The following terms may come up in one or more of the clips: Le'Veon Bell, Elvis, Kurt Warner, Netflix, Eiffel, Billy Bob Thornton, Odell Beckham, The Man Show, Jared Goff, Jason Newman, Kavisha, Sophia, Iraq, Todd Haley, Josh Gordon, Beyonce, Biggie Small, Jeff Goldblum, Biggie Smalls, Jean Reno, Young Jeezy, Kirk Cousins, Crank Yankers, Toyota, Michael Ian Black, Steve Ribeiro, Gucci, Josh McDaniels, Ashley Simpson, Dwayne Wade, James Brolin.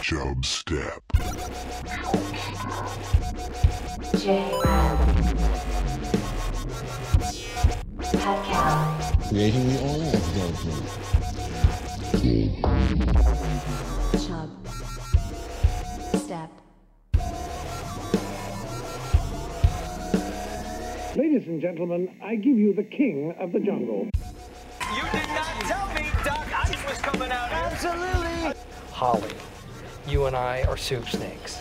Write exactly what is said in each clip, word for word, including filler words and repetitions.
Chub Step. Creating the oil of Chub Step. Ladies and gentlemen, I give you the king of the jungle. You did not tell me Doc Ice was coming out. Absolutely. Holly, you and I are soup snakes.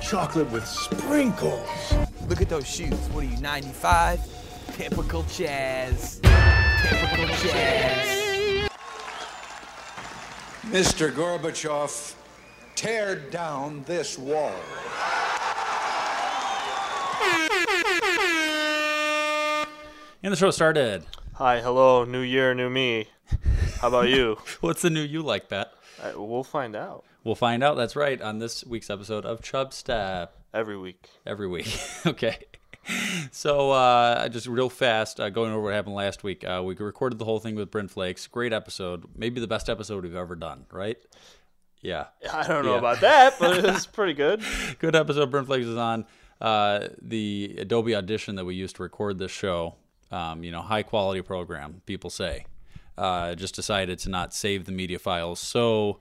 Chocolate with sprinkles. Look at those shoes. What are you, ninety-five? Typical Chaz. Typical Chaz. Mister Gorbachev, tear down this wall. And the show started. Hi, hello, new year, new me. How about you? What's the new you like, Pat? I, we'll find out. We'll find out, that's right, on this week's episode of Chub Step. Every week. Every week, okay. So, uh, just real fast, uh, going over what happened last week, uh, we recorded the whole thing with Bryn Flakes. Great episode. Maybe the best episode we've ever done, right? Yeah. I don't know yeah. about that, but it was pretty good. Good episode Bryn Flakes is on. Uh, the Adobe Audition that we used to record this show. Um, you know, high quality program, people say, uh, just decided to not save the media files. So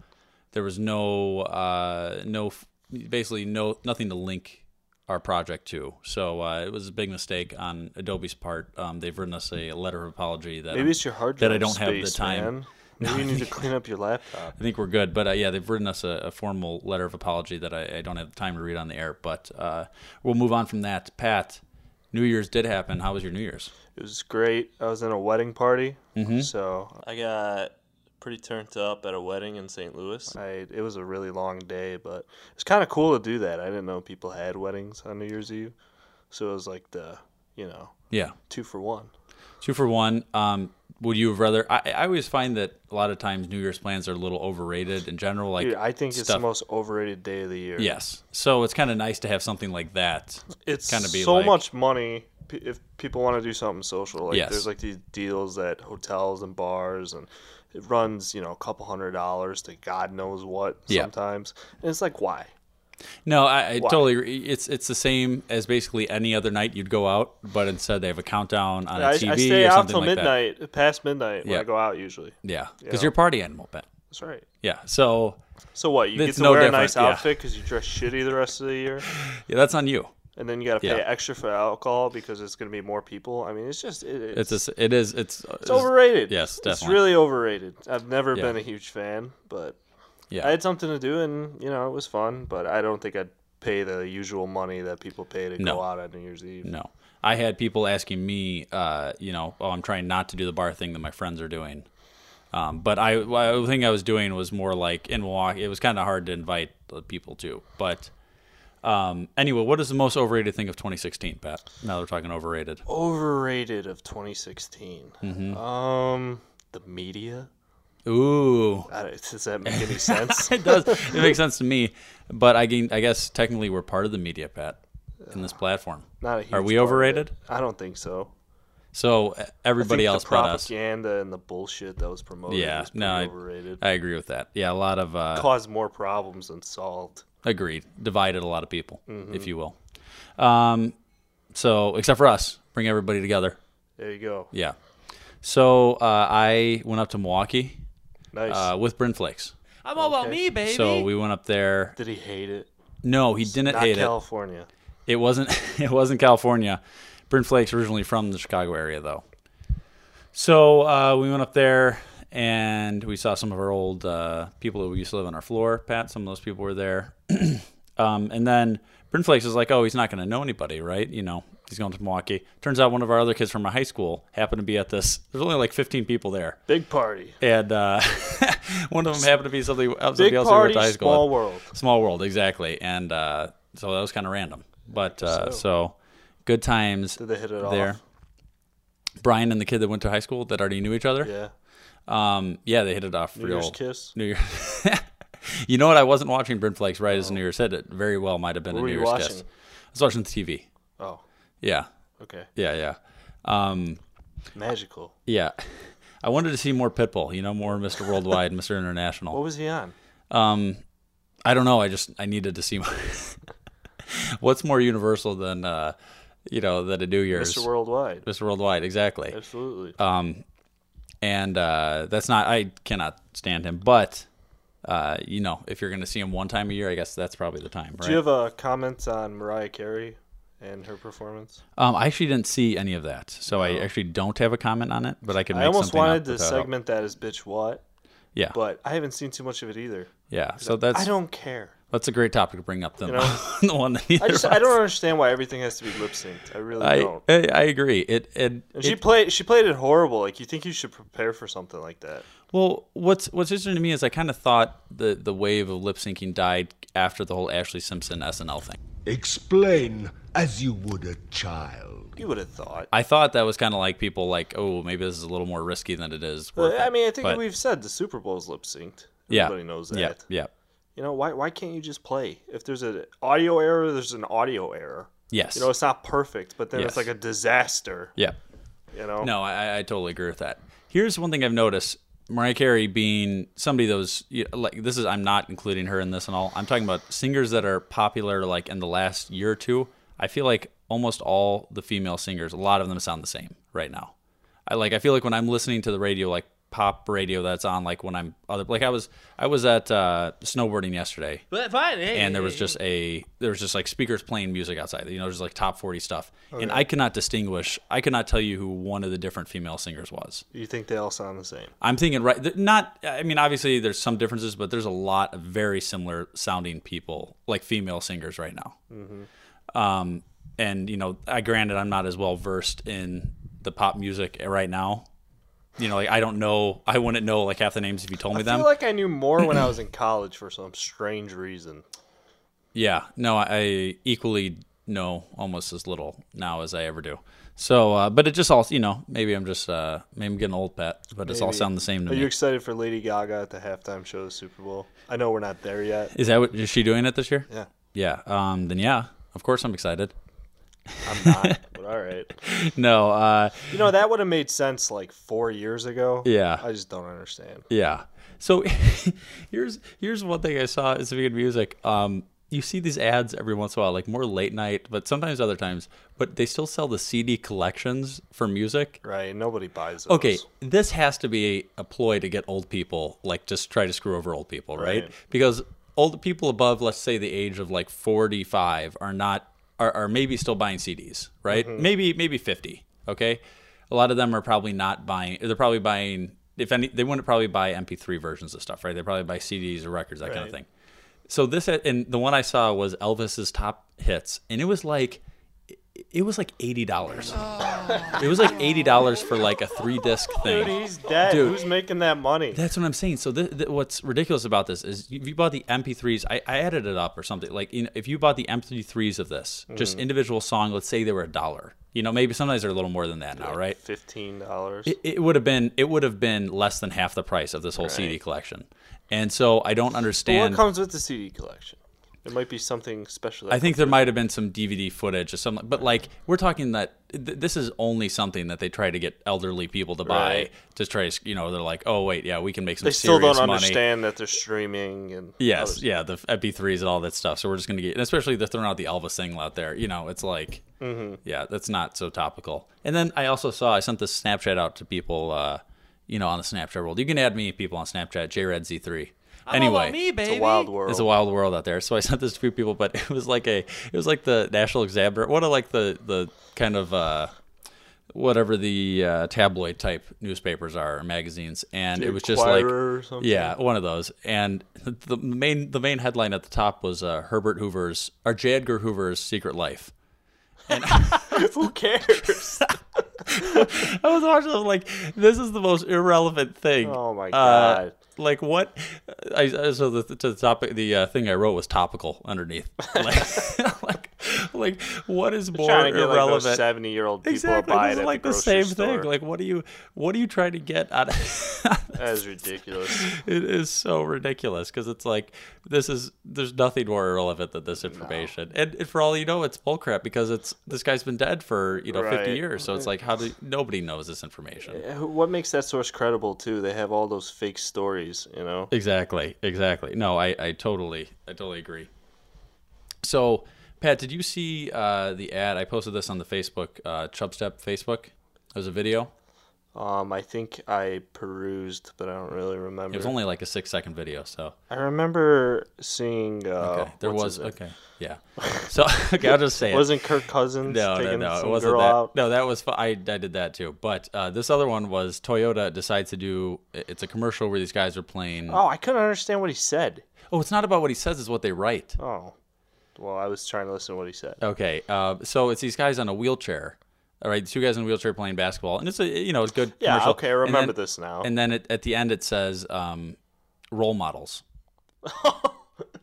there was no, uh, no, basically no, nothing to link our project to. So uh, it was a big mistake on Adobe's part. Um, they've written us a letter of apology that, Maybe it's your hard drive that I don't space, have the time. Man. Maybe no, you need think, to clean up your laptop. I think we're good. But, uh, yeah, they've written us a, a formal letter of apology that I, I don't have time to read on the air. But uh, we'll move on from that. Pat, New Year's did happen. How was your New Year's? It was great. I was in a wedding party. Mm-hmm. So I got pretty turned up at a wedding in Saint Louis. I, it was a really long day, but it's kind of cool to do that. I didn't know people had weddings on New Year's Eve. So it was like the, you know, yeah, two for one. Two for one. Um Would you have rather? I, I always find that a lot of times New Year's plans are a little overrated in general. Like, dude, I think stuff. It's the most overrated day of the year. Yes, so it's kind of nice to have something like that. It's kind of be so like, much money if people want to do something social. Like, yes, there's like these deals at hotels and bars, and it runs you know a couple hundred dollars to God knows what sometimes. Yeah. And it's like why? No, I, I totally agree. It's it's the same as basically any other night you'd go out, but instead they have a countdown on yeah, a T V I, I stay or something out till like midnight, that. Past midnight when yeah. I go out usually. Yeah, because yeah. you're a party animal, Ben. That's right. Yeah, so... So what, you get to no wear different. a nice outfit because yeah. you dress shitty the rest of the year? Yeah, that's on you. And then you got to pay yeah. extra for alcohol because it's going to be more people. I mean, it's just... It, it's it's, a, it is, it's, it's, it's overrated. Yes, definitely. It's really overrated. I've never yeah. been a huge fan, but... Yeah. I had something to do, and, you know, it was fun, but I don't think I'd pay the usual money that people pay to no. go out on New Year's Eve. No. I had people asking me, uh, you know, oh, I'm trying not to do the bar thing that my friends are doing. Um, but I, the thing I was doing was more like in Milwaukee. It was kind of hard to invite the people to. But um, anyway, what is the most overrated thing of twenty sixteen, Pat? Now that we're talking overrated. Overrated of twenty sixteen. Mm-hmm. Um, the media. Ooh. Does that make any sense? It does. It makes sense to me. But I guess technically we're part of the media, Pat, in this platform. Not a huge Are we overrated? I don't think so. So everybody else but us. The propaganda and the bullshit that was promoted yeah, was pretty no, overrated. I, I agree with that. Yeah, a lot of... Uh, caused more problems than solved. Agreed. Divided a lot of people, mm-hmm. if you will. Um, so, except for us. Bring everybody together. There you go. Yeah. So uh, I went up to Milwaukee. Nice. Uh, with Bryn Flakes. I'm all okay. about me, baby. So we went up there. Did he hate it? No, he it's didn't hate California. it. It wasn't It wasn't California. Bryn Flakes originally from the Chicago area, though. So uh, we went up there, and we saw some of our old uh, people that used to live on our floor. Pat, some of those people were there. um, and then Bryn Flakes is like, oh, he's not going to know anybody, right? You know, he's going to Milwaukee. Turns out one of our other kids from our high school happened to be at this. There's only like fifteen people there. Big party. And uh, one of them happened to be somebody, somebody else who went to high school. Big party, small world. Small world, exactly. And uh, so that was kind of random. But uh, so, so good times did they hit it there. Off? Brian and the kid that went to high school that already knew each other. Yeah. Um, yeah, they hit it off. New real Year's kiss. New Year's. You know what? I wasn't watching Bryn Flakes right oh. as New Year's hit. It very well might have been what a New Year's watching? kiss. I was watching the T V. Oh. Yeah. Okay. Yeah, yeah. Um, Magical. Yeah. I wanted to see more Pitbull, you know, more Mister Worldwide, Mister International. What was he on? Um, I don't know. I just I needed to see my what's more universal than uh, you know than a New Year's. Mister Worldwide. Mister Worldwide, exactly. Absolutely. Um, and uh, that's not. I cannot stand him, but. Uh, you know, if you're going to see him one time a year, I guess that's probably the time, right? Do you have uh, comments on Mariah Carey and her performance? Um, I actually didn't see any of that, so no. I actually don't have a comment on it, but I can make something up. I almost wanted to segment that as Bitch What? Yeah. But I haven't seen too much of it either. Yeah, so that's... I don't care. That's a great topic to bring up, then. You know, the one that I just, I don't understand why everything has to be lip synced. I really I, don't. I, I agree. It, it and it, she played she played it horrible. Like, you think you should prepare for something like that. Well, what's what's interesting to me is I kind of thought the the wave of lip syncing died after the whole Ashley Simpson S N L thing. Explain as you would a child. You would have thought. I thought that was kind of like people like, oh, maybe this is a little more risky than it is. Well, I mean, I think but, we've said the Super Bowl is lip synced. Everybody yeah, knows that. Yeah. Yeah. You know, why why can't you just play? If there's an audio error, there's an audio error. Yes. You know, it's not perfect, but then yes. It's like a disaster. Yeah. You know? No, I, I totally agree with that. Here's one thing I've noticed. Mariah Carey being somebody that was, you know, like, this is, I'm not including her in this and all. I'm talking about singers that are popular, like, in the last year or two. I feel like almost all the female singers, a lot of them sound the same right now. I like, I feel like when I'm listening to the radio, like, pop radio that's on, like, when I'm other, like, I was I was at uh snowboarding yesterday, but fine, hey, and there was just a there was just like speakers playing music outside, you know, there's like top forty stuff. Okay. And I cannot distinguish I cannot tell you who one of the different female singers was. You think they all sound the same? I'm thinking, right, not, I mean, obviously there's some differences, but there's a lot of very similar sounding people, like female singers right now. Mm-hmm. um and you know, I granted I'm not as well versed in the pop music right now. You know, like, I don't know, I wouldn't know, like, half the names if you told me them. I feel them. like I knew more when I was in college for some strange reason. Yeah, no, I equally know almost as little now as I ever do. So, uh, but it just all, you know, maybe I'm just, uh, maybe I'm getting old, Pat, but maybe. It's all sound the same to Are me. Are you excited for Lady Gaga at the halftime show of the Super Bowl? I know we're not there yet. Is that what, is she doing it this year? Yeah. Yeah, um, then yeah, of course I'm excited. I'm not, but all right. No. Uh, you know, that would have made sense like four years ago. Yeah. I just don't understand. Yeah. So here's here's one thing I saw is good music. Um, you see these ads every once in a while, like more late night, but sometimes other times. But they still sell the C D collections for music. Right. Nobody buys those. Okay. This has to be a ploy to get old people, like just try to screw over old people, right? right. Because old people above, let's say the age of like forty-five are not, Are, are maybe still buying C Ds, right? Mm-hmm. Maybe maybe fifty, okay? A lot of them are probably not buying, they're probably buying, if any, they wouldn't probably buy M P three versions of stuff, right? They probably buy C Ds or records, that right. kind of thing. So this, and the one I saw was Elvis's top hits, and it was like, it was like eighty dollars. Oh. It was like eighty dollars for like a three disc thing. Dude, he's dead. Dude, who's making that money? That's what I'm saying. So th- th- what's ridiculous about this is if you bought the M P threes, I, I added it up or something. Like, you know, if you bought the M P threes of this, mm. just individual song, let's say they were a dollar. You know, maybe sometimes they're a little more than that now, like right? fifteen dollars. It, it would have been it would have been less than half the price of this whole right. C D collection. And so I don't understand. But what comes with the C D collection? There might be something special. I think there might have been some D V D footage or something, but like we're talking that th- this is only something that they try to get elderly people to buy right. to try to, you know, they're like, oh wait, yeah, we can make some. They serious still don't money. Understand that they're streaming and yes, others. Yeah, the M P threes and all that stuff. So we're just gonna get, and especially they're throwing out the Elvis single out there. You know, it's like, mm-hmm. yeah, that's not so topical. And then I also saw I sent this Snapchat out to people, uh, you know, on the Snapchat world. You can add me people on Snapchat, J Red Z three. Anyway, me, it's a wild world. It's a wild world out there. So I sent this to a few people, but it was like a, it was like the National Examiner, one of like the the kind of uh, whatever the uh, tabloid type newspapers are, or magazines, and the it was just like, or yeah, one of those. And the main the main headline at the top was uh, Herbert Hoover's or J. Edgar Hoover's Secret Life. And who cares? I was watching them like, this is the most irrelevant thing. Oh my god! Uh, like what? I, I so the, to the topic, the uh, thing I wrote was topical underneath. Like, like, Like, what is more trying to irrelevant? Like, seventy-year-old people exactly. buy it at like the, the same store. Thing. Like, what do you what are you trying to get out of? That is ridiculous. It is so ridiculous because it's like this is there's nothing more irrelevant than this information. No. And, and for all you know, it's bullcrap because it's this guy's been dead for you know right. fifty years. So it's like how do nobody knows this information? What makes that source credible too? They have all those fake stories, you know. Exactly, exactly. No, I I totally I totally agree. So, Pat, did you see uh, the ad? I posted this on the Facebook, uh, Chub Step Facebook. It was a video. Um, I think I perused, but I don't really remember. It was only like a six-second video, so. I remember seeing. Uh, okay, there was. Okay, yeah. So okay, I'll just say it. Wasn't Kirk Cousins no, taking no, no, some it wasn't girl that. Out? No, that was. I I did that too, but uh, this other one was Toyota decides to do. It's a commercial where these guys are playing. Oh, I couldn't understand what he said. Oh, it's not about what he says; it's what they write. Oh. Well, I was trying to listen to what he said. Okay, uh, so it's these guys on a wheelchair, all right? Two guys in a wheelchair playing basketball, and it's a you know it's good. Yeah, commercial. Okay, I remember and then, this now. And then it, at the end, it says um, role models.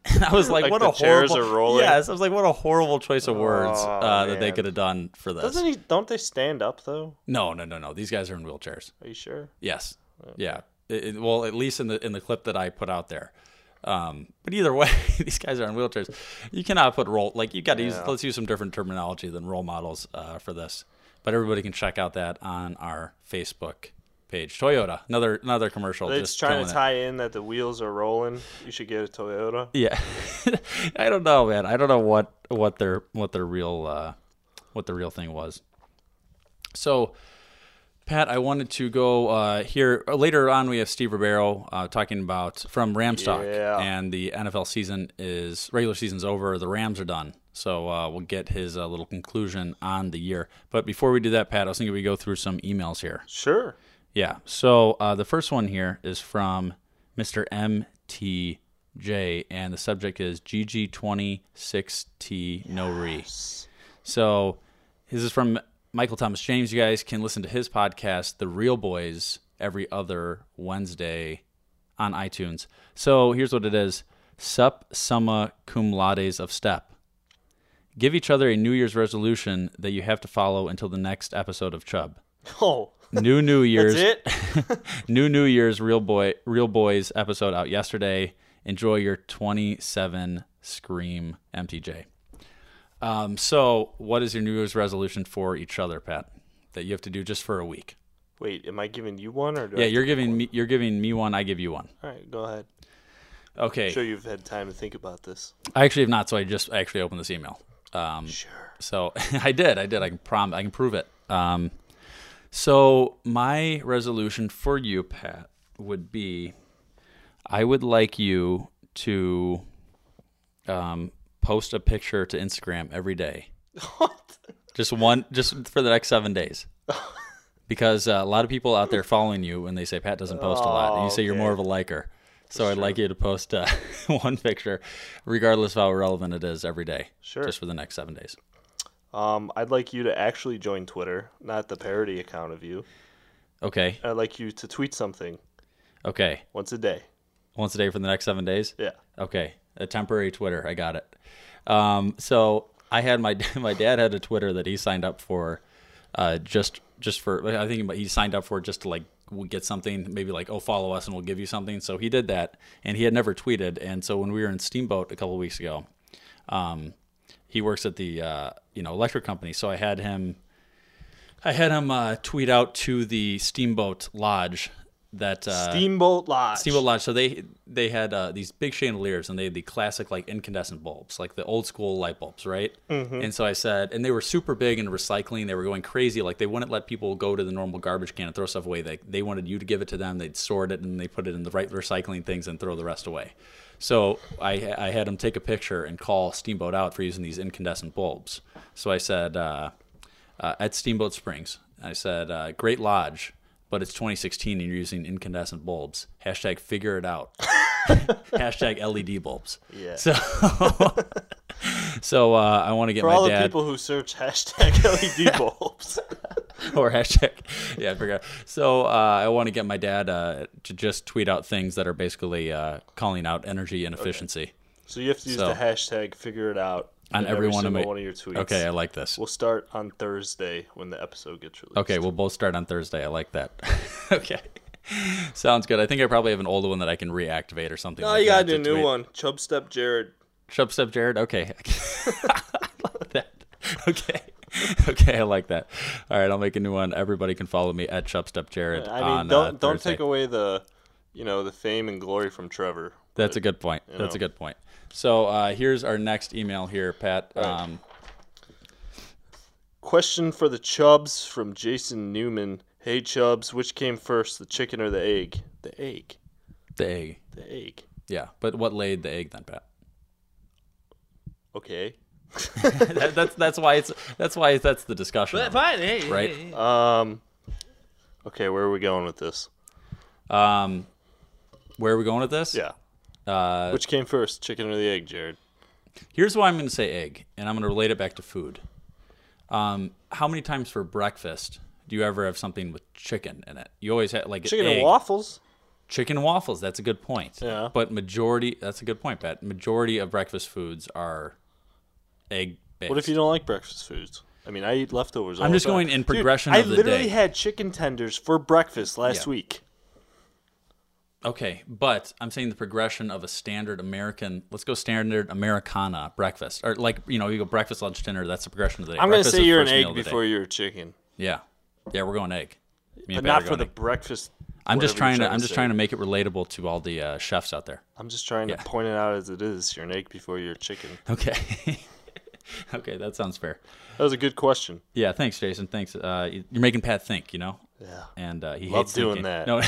And I was like, like what the a chairs horrible. Are rolling. Yes, I was like, what a horrible choice of words oh, uh, that they could have done for this. Doesn't he? Don't they stand up though? No, no, no, no. These guys are in wheelchairs. Are you sure? Yes. Okay. Yeah. It, it, well, at least in the in the clip that I put out there. Um, but either way, these guys are in wheelchairs. You cannot put role like you got to yeah. use. Let's use some different terminology than role models uh, for this. But everybody can check out that on our Facebook page. Toyota, another another commercial. They're just trying to tie it. in that the wheels are rolling. You should get a Toyota. Yeah, I don't know, man. I don't know what what their what their real uh, what the real thing was. So. Pat, I wanted to go uh, here. Later on, we have Steve Ribeiro uh, talking about from Ramstock. Yeah. And the N F L season is, regular season's over. The Rams are done. So uh, we'll get his uh, little conclusion on the year. But before we do that, Pat, I was thinking we go through some emails here. Sure. Yeah. So uh, the first one here is from Mister M T J, and the subject is G G twenty-six T No Re. So this is from Michael Thomas James. You guys can listen to his podcast, The Real Boys, every other Wednesday on iTunes. So here's what it is. Sup summa cum laudes of step. Give each other a New Year's resolution that you have to follow until the next episode of Chubb. Oh. New New Year's. That's it? New New Year's Real Boy Real Boys episode out yesterday. Enjoy your twenty-seven Scream M T J. Um, so what is your New Year's resolution for each other, Pat, that you have to do just for a week? Wait, am I giving you one or do yeah, I you're giving me you're giving me one, I give you one. All right, go ahead. Okay. I'm sure you've had time to think about this. I actually have not, so I just I actually opened this email. Um sure. So I did, I did, I can prom I can prove it. Um so my resolution for you, Pat, would be I would like you to um post a picture to Instagram every day. What? Just one, just for the next seven days. Because uh, a lot of people out there following you when they say Pat doesn't post oh, a lot. And you say okay. You're more of a liker. So That's I'd true. like you to post uh, one picture, regardless of how relevant it is, every day. Sure. Just for the next seven days. Um, I'd like you to actually join Twitter, not the parody account of you. Okay. I'd like you to tweet something. Okay. Once a day. Once a day for the next seven days? Yeah. Okay. A temporary Twitter. I got it. Um, so I had my my dad had a Twitter that he signed up for, uh, just just for I think he signed up for just to like get something, maybe like oh follow us and we'll give you something. So he did that, and he had never tweeted. And so when we were in Steamboat a couple of weeks ago, um, he works at the uh, you know electric company. So I had him, I had him uh, tweet out to the Steamboat Lodge. That uh, Steamboat Lodge. Steamboat Lodge. So they they had uh, these big chandeliers, and they had the classic like incandescent bulbs, like the old school light bulbs, right? Mm-hmm. And so I said, and they were super big in recycling. They were going crazy. Like they wouldn't let people go to the normal garbage can and throw stuff away. They they wanted you to give it to them. They'd sort it and they put it in the right recycling things and throw the rest away. So I I had them take a picture and call Steamboat out for using these incandescent bulbs. So I said uh, uh, at Steamboat Springs, I said uh, great lodge. But it's twenty sixteen and you're using incandescent bulbs. Hashtag figure it out. Hashtag L E D bulbs. Yeah. So, so uh, I want to get For my dad. For all the people who search hashtag L E D bulbs. Or hashtag, yeah, I forgot. So uh, I want to get my dad uh, to just tweet out things that are basically uh, calling out energy inefficiency. Okay. So you have to use so, the hashtag figure it out. on in every, every one of my one of your tweets. Okay, I like this. We'll start on Thursday when the episode gets released. Okay, we'll both start on Thursday. I like that. Okay. Sounds good. I think I probably have an older one that I can reactivate or something. No, like you gotta do a new tweet. One. Chub Step Jared. Chub Step Jared? Okay. I love that. Okay. Okay, I like that. All right, I'll make a new one. Everybody can follow me at Chub Step Jared. I mean, on, don't uh, don't take away the you know the fame and glory from Trevor. That's but, a good point. That's know. a good point. So uh, here's our next email here, Pat. Right. Um, Question for the Chubs from Jason Newman. Hey, Chubs, which came first, the chicken or the egg? The egg. The egg. The egg. Yeah, but what laid the egg then, Pat? Okay. that, that's that's why it's that's why that's the discussion. But, fine, hey, right? Hey, hey. Um. Okay, where are we going with this? Um, where are we going with this? Yeah. Uh, which came first, chicken or the egg, Jared? Here's why I'm going to say egg, and I'm going to relate it back to food. Um, how many times for breakfast do you ever have something with chicken in it? You always have like chicken an egg. and waffles. Chicken and waffles. That's a good point. Yeah. But majority. That's a good point, Pat. Majority of breakfast foods are egg-based. What if you don't like breakfast foods? I mean, I eat leftovers. All I'm just the time. going in progression. Dude, of I the literally day. had chicken tenders for breakfast last yeah. week. Okay, but I'm saying the progression of a standard American, let's go standard Americana breakfast. Or like, you know, you go breakfast, lunch, dinner, that's the progression of the day. I'm going to say you're an egg before you're a chicken. Yeah. Yeah, we're going egg. But not for the egg. breakfast. I'm just trying to I'm just trying to make it relatable to all the uh, chefs out there. I'm just trying yeah. to point it out as it is. You're an egg before you're a chicken. Okay. Okay, that sounds fair. That was a good question. Yeah, thanks, Jason. Thanks. Uh, you're making Pat think, you know? Yeah. And uh, he Love hates doing thinking. that. No.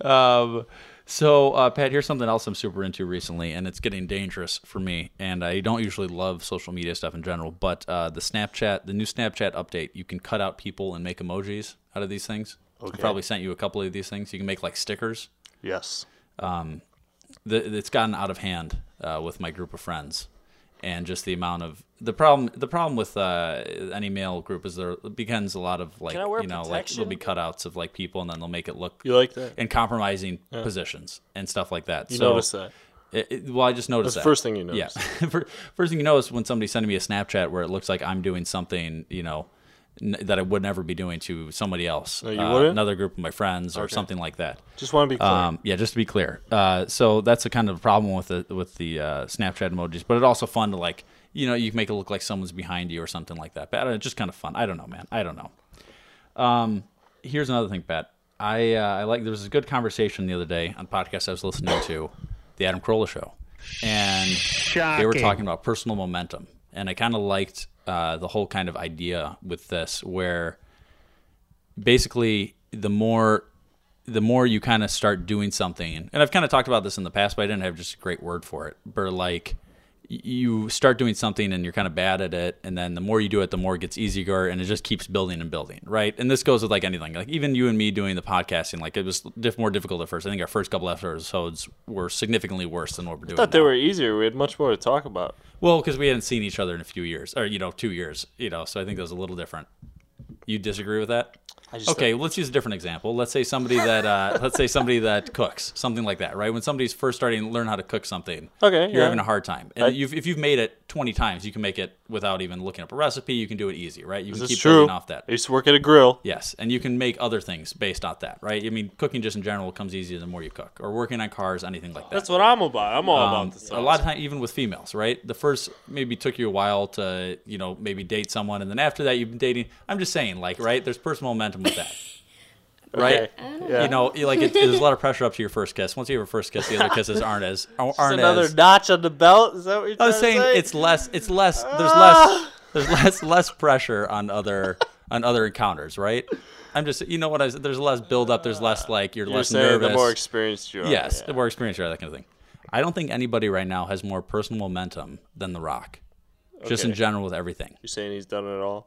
Um, so, uh, Pat, here's something else I'm super into recently, and it's getting dangerous for me, and I don't usually love social media stuff in general, but uh, the Snapchat, the new Snapchat update, you can cut out people and make emojis out of these things. Okay. I probably sent you a couple of these things. You can make, like, stickers. Yes. Um, the, it's gotten out of hand uh, with my group of friends, and just the amount of the problem. The problem with uh, any male group is there begins a lot of like you know protection? like there'll be cutouts of like people, and then they'll make it look you like that in compromising yeah. positions and stuff like that. You so, notice that? It, it, well, I just noticed That's that. The first thing you notice. Yeah, first thing you notice when somebody sending me a Snapchat where it looks like I'm doing something you know n- that I would never be doing to somebody else, no, you uh, wouldn't? another group of my friends okay. or something like that. Just want to be clear. Um, yeah, just to be clear. Uh, so that's the kind of problem with the with the uh, Snapchat emojis, but it's also fun to like. You know, you can make it look like someone's behind you or something like that. But it's just kind of fun. I don't know, man. I don't know. Um, here's another thing, Pat. I uh, I like there was a good conversation the other day on a podcast I was listening to, the Adam Carolla Show, and Shocking. they were talking about personal momentum. And I kind of liked uh, the whole kind of idea with this, where basically the more the more you kind of start doing something, and I've kind of talked about this in the past, but I didn't have just a great word for it. But like. You start doing something and you're kind of bad at it, and then the more you do it, the more it gets easier, and it just keeps building and building, right? And this goes with like anything, like even you and me doing the podcasting, like it was diff- more difficult at first. I think our first couple episodes were significantly worse than what we're doing. I thought now. They were easier. We had much more to talk about. Well, because we hadn't seen each other in a few years, or you know, two years, you know. So I think that was a little different. You disagree with that? I just okay, well, let's use a different example. Let's say somebody that uh, let's say somebody that cooks, something like that, right? When somebody's first starting to learn how to cook something, okay, you're yeah. having a hard time. And I, you've, if you've made it twenty times, you can make it without even looking up a recipe. You can do it easy, right? You can keep building off that. I used to work at a grill. Yes, and you can make other things based off that, right? I mean, cooking just in general comes easier the more you cook, or working on cars, anything like that. That's what I'm about. I'm all um, about this. A lot of time, even with females, right? The first maybe took you a while to, you know, maybe date someone, and then after that, you've been dating. I'm just saying, like, right? There's personal momentum. With that, right? Okay. Yeah. You know, like it, there's a lot of pressure up to your first kiss. Once you have a first kiss, the other kisses aren't as aren't Just another as, notch on the belt. Is that what you're I was saying? To say? It's less. It's less. There's less. There's less less pressure on other on other encounters, right? I'm just, you know what I said? There's less buildup. There's less like you're, you're less nervous. The more experienced you are, yes, yeah. the more experienced you are, that kind of thing. I don't think anybody right now has more personal momentum than The Rock, okay. just in general with everything. You're saying he's done it all.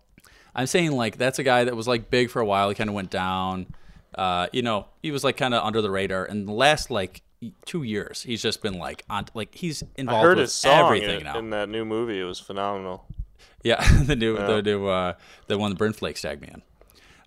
I'm saying, like, that's a guy that was, like, big for a while. He kind of went down. Uh, you know, he was, like, kind of under the radar. And the last, like, two years, he's just been, like, on, like he's involved I heard with his song everything in, now. in that new movie. It was phenomenal. Yeah, the new, yeah. the new, uh, the one that Bryn Flakes tagged me in.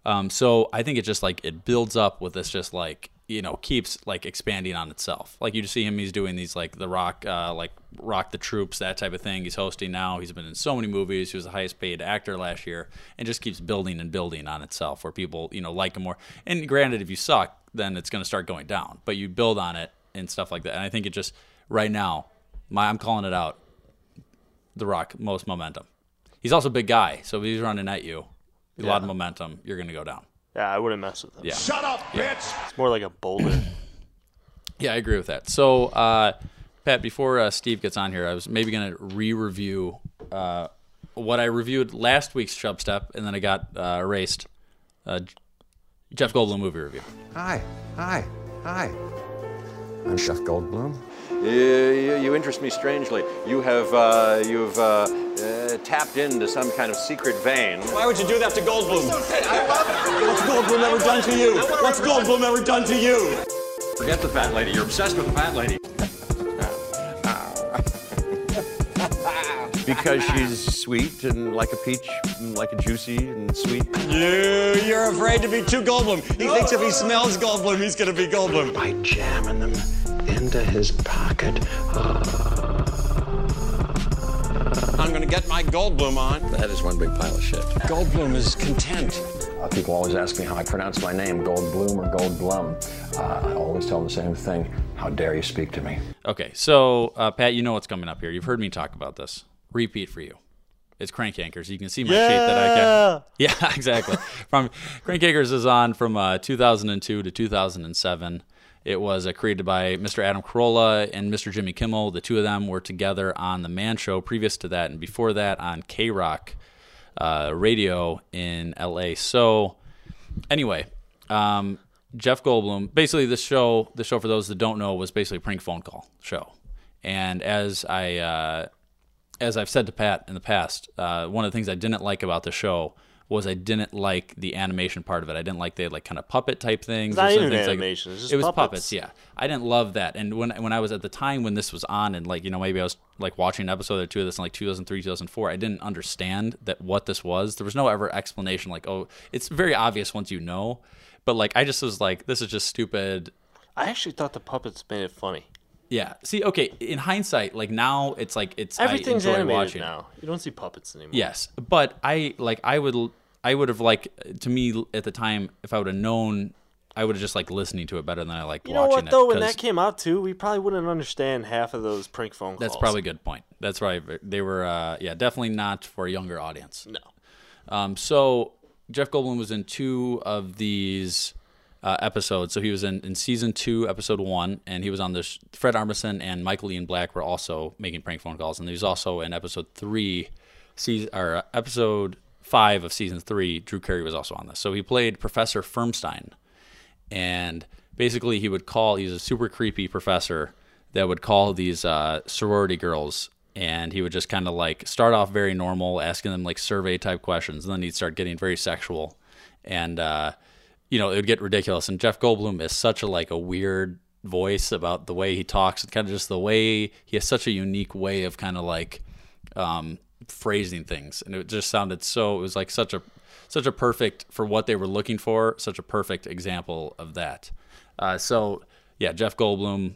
Um, so I think it just, like, it builds up with this just, like, you know, keeps like expanding on itself. Like you just see him, he's doing these like The Rock, uh, like Rock the Troops, that type of thing. He's hosting now. He's been in so many movies. He was the highest paid actor last year, and just keeps building and building on itself, where people, you know, like him more. And granted, if you suck, then it's going to start going down. But you build on it and stuff like that. And I think it just right now, my I'm calling it out. The Rock, most momentum. He's also a big guy, so if he's running at you, a yeah. lot of momentum, you're going to go down. Yeah, I wouldn't mess with him. Yeah. Shut up, yeah. bitch! It's more like a boulder. Yeah, I agree with that. So, uh, Pat, before uh, Steve gets on here, I was maybe going to re-review uh, what I reviewed last week's Chub Step, and then I got uh, erased. Uh, Jeff Goldblum movie review. Hi, hi, hi. I'm Jeff Goldblum. You, you, you interest me strangely. You have uh, you've uh, uh, tapped into some kind of secret vein. Why would you do that to Goldblum? I love it. What's Goldblum ever done to you? What's Goldblum ever done to you? Forget the fat lady. You're obsessed with the fat lady. Because she's sweet and like a peach and like a juicy and sweet. You, you're afraid to be too Goldblum. He thinks if he smells Goldblum, he's gonna be Goldblum. By jamming them into his pocket. Uh, I'm gonna get my Goldblum on. That is one big pile of shit. Goldblum is content. Uh, people always ask me how I pronounce my name, Goldblum or Goldblum. Uh, I always tell them the same thing. How dare you speak to me? Okay, so uh, Pat, you know what's coming up here. You've heard me talk about this. Repeat for you. It's Crank Yankers. You can see my yeah. shape that I got. Yeah, exactly. From Crank Yankers is on from uh, two thousand two to two thousand seven. It was uh, created by Mister Adam Carolla and Mister Jimmy Kimmel. The two of them were together on The Man Show previous to that, and before that on K-Rock uh, Radio in L A. So anyway, um, Jeff Goldblum, basically this show, the show for those that don't know, was basically a prank phone call show. And as I... Uh, As I've said to Pat in the past, uh, one of the things I didn't like about the show was I didn't like the animation part of it. I didn't like they had like kind of puppet type things. It's not even animation. Like, it's just it was puppets. puppets, yeah. I didn't love that. And when when I was at the time when this was on, and like you know maybe I was like watching an episode or two of this in like two thousand three, two thousand four, I didn't understand that what this was. There was no ever explanation. Like oh, it's very obvious once you know, but like I just was like this is just stupid. I actually thought the puppets made it funny. Yeah. See, okay, in hindsight, like now it's like it's everything's I enjoy animated watching. Now. You don't see puppets anymore. Yes. But I like I would I would have like to me at the time if I would have known I would have just like listening to it better than I like watching it. You know what though, when that came out too, we probably wouldn't understand half of those prank phone calls. That's probably a good point. That's right. They were uh, yeah, definitely not for a younger audience. No. Um so Jeff Goldblum was in two of these Uh, episode. So he was in, in season two, episode one, and he was on this. Fred Armisen and Michael Ian Black were also making prank phone calls, and he was also in episode three, season or episode five of season three. Drew Carey was also on this. So he played Professor Firmstein, and basically he would call. He's a super creepy professor that would call these uh, sorority girls. And he would just kind of like start off very normal, asking them like survey type questions, and then he'd start getting very sexual, and uh, you know, it would get ridiculous. And Jeff Goldblum is such a like a weird voice about the way he talks and kind of just the way he has such a unique way of kind of like um, phrasing things. And it just sounded so, it was like such a, such a perfect for what they were looking for, such a perfect example of that. Uh, so yeah, Jeff Goldblum,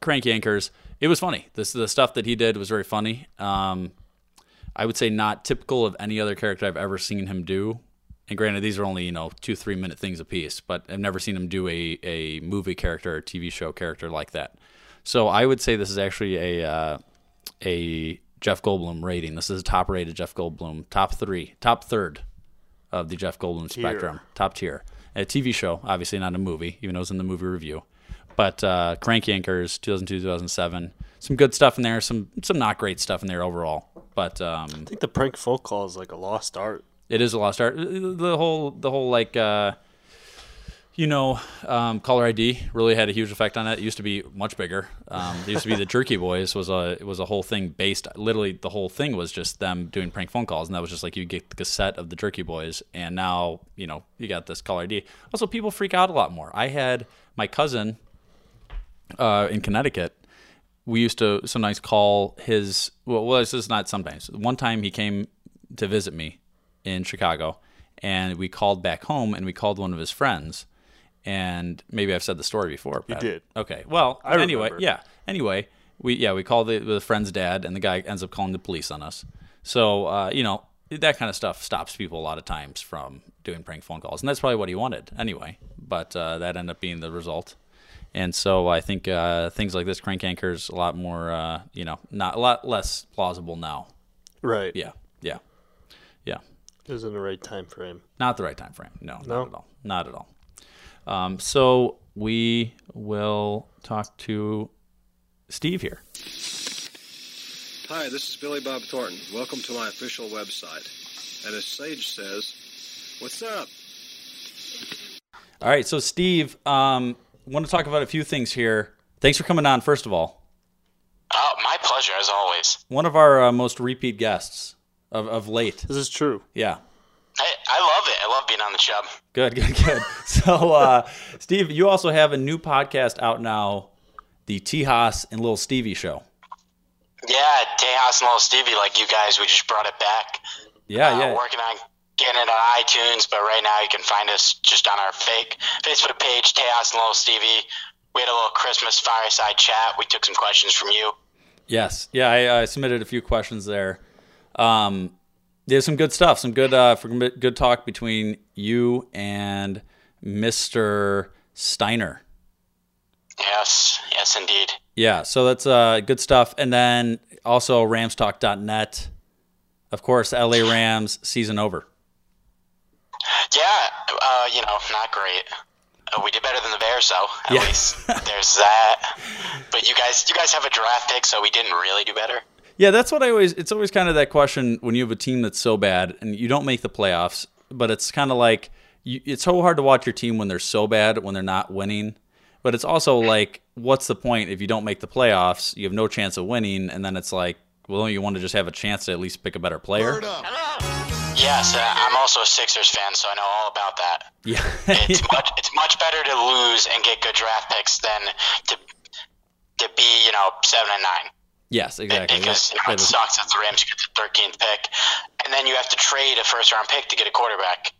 Crank Yankers. It was funny. This, the stuff that he did was very funny. Um, I would say not typical of any other character I've ever seen him do. And granted, these are only, you know, two, three minute things a piece, but I've never seen him do a, a movie character or T V show character like that. So I would say this is actually a uh, a Jeff Goldblum rating. This is a top rated Jeff Goldblum, top three, top third of the Jeff Goldblum tier. Spectrum, top tier. A T V show, obviously not a movie, even though it's in the movie review. But uh, Crank Yankers, two thousand two, two thousand seven, some good stuff in there, some some not great stuff in there overall. But um, I think the prank phone call is like a lost art. It is a lost art. The whole, the whole like, uh, you know, um, caller I D really had a huge effect on it. It used to be much bigger. Um, it used to be the Jerky Boys was a it was a whole thing based. Literally, the whole thing was just them doing prank phone calls, and that was just like you get the cassette of the Jerky Boys, and now you know you got this caller I D. Also, people freak out a lot more. I had my cousin uh, in Connecticut. We used to sometimes call his. Well, well, this is not sometimes. One time he came to visit me in Chicago, and we called back home, and we called one of his friends, And maybe I've said the story before. But you did. Okay. Well, I anyway, remember. yeah. Anyway, we yeah we call the, the friend's dad, and the guy ends up calling the police on us. So, uh, you know, that kind of stuff stops people a lot of times from doing prank phone calls. And that's probably what he wanted anyway. But uh, that ended up being the result. And so I think uh, things like this, Crank Anchor's a lot more, uh, you know, not a lot less plausible now. Right. Yeah. Yeah. Yeah. It was in the right time frame. Not the right time frame. No, no. Not at all. Not at all. Um, so we will talk to Steve here. Hi, this is Billy Bob Thornton. Welcome to my official website. And as Sage says, what's up? All right. So, Steve, um, want to talk about a few things here. Thanks for coming on, first of all. Oh, my pleasure, as always. One of our uh, most repeat guests of, of late. This is true. Yeah. I, I love it. I love being on the Chub. Good, good, good. So, uh, Steve, you also have a new podcast out now, the Tejas and Little Stevie Show. Yeah, Tejas and Little Stevie, like you guys, we just brought it back. Yeah, uh, yeah. Working on getting it on iTunes, but right now you can find us just on our fake Facebook page, Tejas and Little Stevie. We had a little Christmas fireside chat. We took some questions from you. Yes. Yeah, I, I submitted a few questions there. Um, There's some good stuff, some good uh, good talk between you and Mister Steiner. Yes, yes, indeed. Yeah, so that's uh, good stuff. And then also Rams Talk dot net. Of course, L A Rams, season over. Yeah, uh, you know, not great. Uh, we did better than the Bears, though. At yeah. least there's that. But you guys, you guys have a draft pick, so we didn't really do better. Yeah, that's what I always – it's always kind of that question when you have a team that's so bad and you don't make the playoffs, but it's kind of like you, it's so hard to watch your team when they're so bad, when they're not winning. But it's also like, what's the point if you don't make the playoffs? You have no chance of winning, and then it's like, well, you want to just have a chance to at least pick a better player. Yes, uh, I'm also a Sixers fan, so I know all about that. Yeah, it's, much, it's much better to lose and get good draft picks than to, to be, you know, seven and nine. Yes, exactly. Because you know, it sucks that the Rams get the thirteenth pick, and then you have to trade a first-round pick to get a quarterback.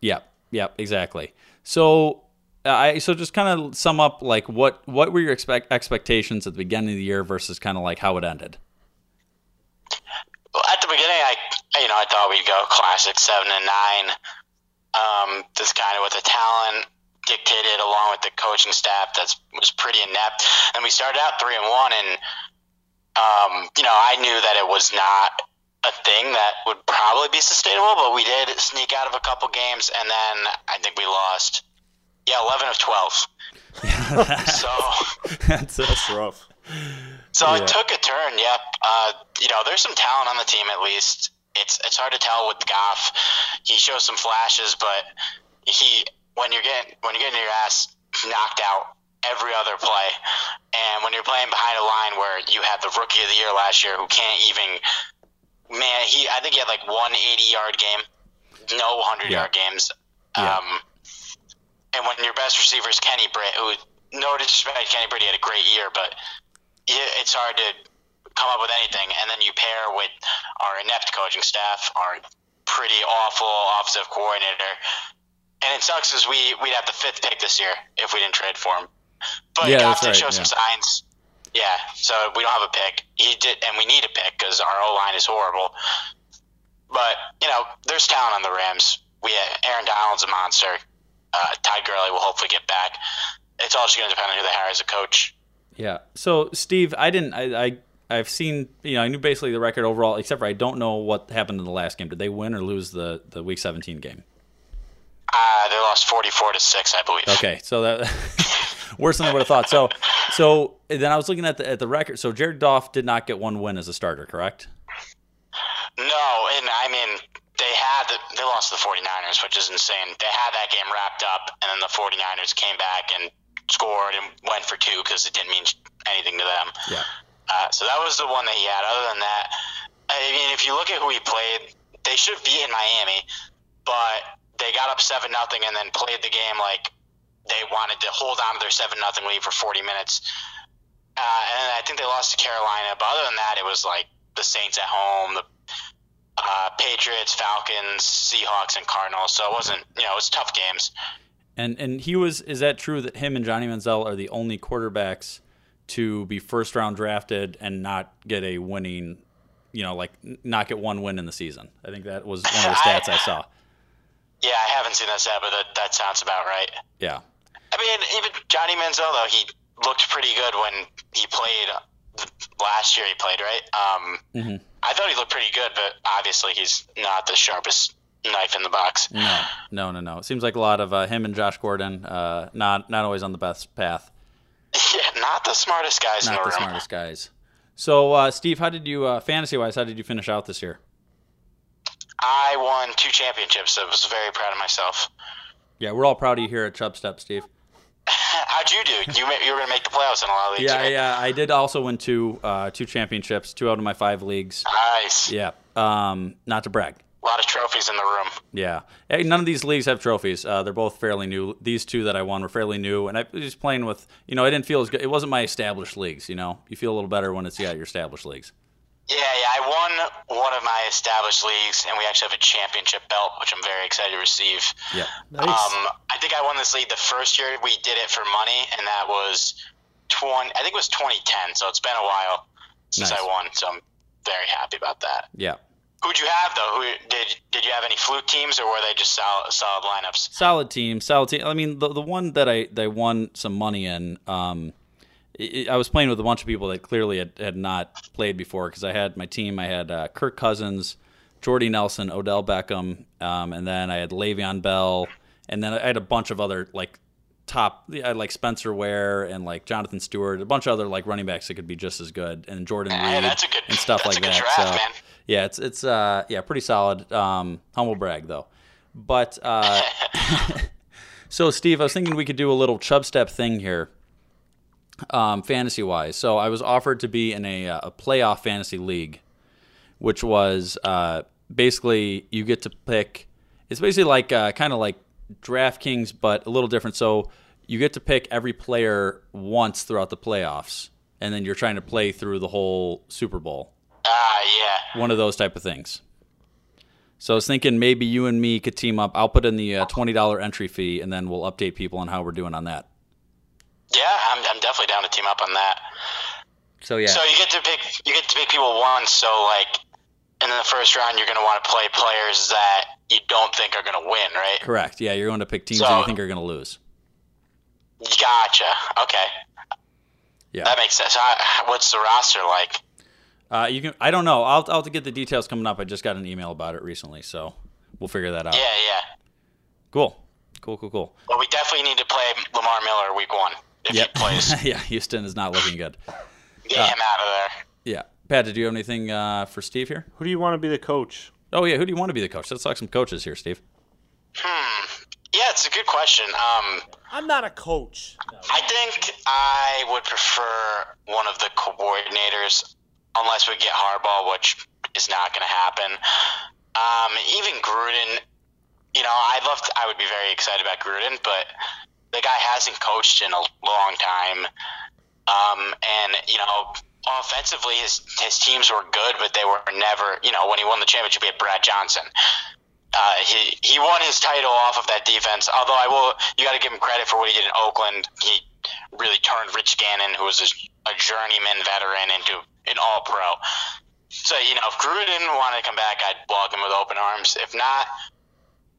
Yep, yep, exactly. So, uh, I so just kind of sum up like what what were your expect expectations at the beginning of the year versus kind of like how it ended. Well, at the beginning, I you know I thought we'd go classic seven and nine. Um, this kind of with the talent dictated along with the coaching staff that was pretty inept, and we started out three and one and. Um, you know, I knew that it was not a thing that would probably be sustainable, but we did sneak out of a couple games, and then I think we lost, yeah, eleven of twelve. so that's, that's rough. So yeah. It took a turn. Yep. Uh, you know, there's some talent on the team at least. It's it's hard to tell with Goff. He shows some flashes, but he when you're getting when you're getting your ass knocked out. Every other play, and when you're playing behind a line where you had the rookie of the year last year who can't even, man, he I think he had like one eighty-yard game, no hundred-yard yeah. games, yeah. Um, and when your best receiver is Kenny Britt, who no disrespect, Kenny Britt he had a great year, but it's hard to come up with anything, and then you pair with our inept coaching staff, our pretty awful offensive coordinator, and it sucks is we we'd have the fifth pick this year if we didn't trade for him. But yeah, Goff did right, show yeah. some signs. Yeah, so we don't have a pick. He did, and we need a pick because our O line is horrible. But you know, there's talent on the Rams. We have Aaron Donald's a monster. Uh, Todd Gurley will hopefully get back. It's all just going to depend on who they hire as a coach. Yeah. So Steve, I didn't. I, I I've seen. You know, I knew basically the record overall, except for I don't know what happened in the last game. Did they win or lose the the Week seventeen game? Uh, they lost forty-four to six, I believe. Okay, so that. Worse than I would have thought. So, so then I was looking at the at the record. So Jared Goff did not get one win as a starter, correct? No, and I mean they had the, they lost to the 49ers, which is insane. They had that game wrapped up, and then the 49ers came back and scored and went for two because it didn't mean anything to them. Yeah. Uh, so that was the one that he had. Other than that, I mean, if you look at who he played, they should be in Miami, but they got up seven nothing and then played the game like. They wanted to hold on to their seven nothing lead for forty minutes, uh, and I think they lost to Carolina. But other than that, it was like the Saints at home, the uh, Patriots, Falcons, Seahawks, and Cardinals. So it wasn't, you know, it was tough games. And and he was, is that true that him and Johnny Manziel are the only quarterbacks to be first round drafted and not get a winning, you know, like not get one win in the season? I think that was one of the stats I, I saw. Yeah, I haven't seen that stat, but that, that sounds about right. Yeah. I mean, even Johnny Manziel, though, he looked pretty good when he played last year he played, right? Um, mm-hmm. I thought he looked pretty good, but obviously he's not the sharpest knife in the box. No, no, no, no. It seems like a lot of uh, him and Josh Gordon, uh, not not always on the best path. Yeah, not the smartest guys not in the, the room. Not the smartest guys. So, uh, Steve, how did you, uh, fantasy-wise, how did you finish out this year? I won two championships. I was very proud of myself. Yeah, we're all proud of you here at Chub Step, Steve. How'd you do? You you were going to make the playoffs in a lot of leagues, yeah, right? Yeah, I did also win two uh, two championships, two out of my five leagues. Nice. Yeah, um, not to brag. A lot of trophies in the room. Yeah. Hey, none of these leagues have trophies. Uh, they're both fairly new. These two that I won were fairly new, and I was just playing with, you know, I didn't feel as good. It wasn't my established leagues, you know. You feel a little better when it's, yeah, your established leagues. Yeah, yeah, I won one of my established leagues, and we actually have a championship belt, which I'm very excited to receive. Yeah, nice. Um, I think I won this league the first year we did it for money, and that was twenty. I think it was twenty ten. So it's been a while since nice. I won. So I'm very happy about that. Yeah. Who'd you have though? Who did did you have any fluke teams, or were they just solid, solid lineups? Solid team, solid team. I mean, the the one that I they won some money in. Um, I was playing with a bunch of people that clearly had, had not played before, because I had my team. I had uh, Kirk Cousins, Jordy Nelson, Odell Beckham, um, and then I had Le'Veon Bell, and then I had a bunch of other like top, I had like Spencer Ware and like Jonathan Stewart, a bunch of other like running backs that could be just as good, and Jordan Reed, yeah, that's a good, and stuff that's like a good that. Draft, so, man. Yeah, it's it's uh, yeah, pretty solid. Um, humble brag though, but uh, so Steve, I was thinking we could do a little Chub Step thing here. Um, fantasy wise, so I was offered to be in a, a playoff fantasy league, which was uh, basically you get to pick. It's basically like uh, kind of like DraftKings, but a little different. So you get to pick every player once throughout the playoffs, and then you're trying to play through the whole Super Bowl. Ah, uh, yeah, one of those type of things. So I was thinking maybe you and me could team up. I'll put in the uh, twenty dollars entry fee, and then we'll update people on how we're doing on that. Yeah, I'm I'm definitely down to team up on that. So yeah. So you get to pick you get to pick people once. So like in the first round, you're going to want to play players that you don't think are going to win, right? Correct. Yeah, you're going to pick teams so, that you think are going to lose. Gotcha. Okay. Yeah. That makes sense. So I, what's the roster like? Uh, you can. I don't know. I'll I'll get the details coming up. I just got an email about it recently, so we'll figure that out. Yeah. Yeah. Cool. Cool. Cool. Cool. Well, we definitely need to play Lamar Miller week one. If yep. he plays. Yeah, Houston is not looking good. Get uh, him out of there. Yeah. Pat, did you have anything uh, for Steve here? Who do you want to be the coach? Oh, yeah, who do you want to be the coach? Let's talk some coaches here, Steve. Hmm. Yeah, it's a good question. Um, I'm not a coach. I think I would prefer one of the coordinators, unless we get Harbaugh, which is not going to happen. Um, even Gruden, you know, I'd love to, I would be very excited about Gruden, but the guy hasn't coached in a long time. Um, and, you know, offensively, his his teams were good, but they were never, you know, when he won the championship, he had Brad Johnson. Uh, he, he won his title off of that defense, although I will, you got to give him credit for what he did in Oakland. He really turned Rich Gannon, who was a, a journeyman veteran, into an all-pro. So, you know, if Gruden wanted to come back, I'd welcome him with open arms. If not,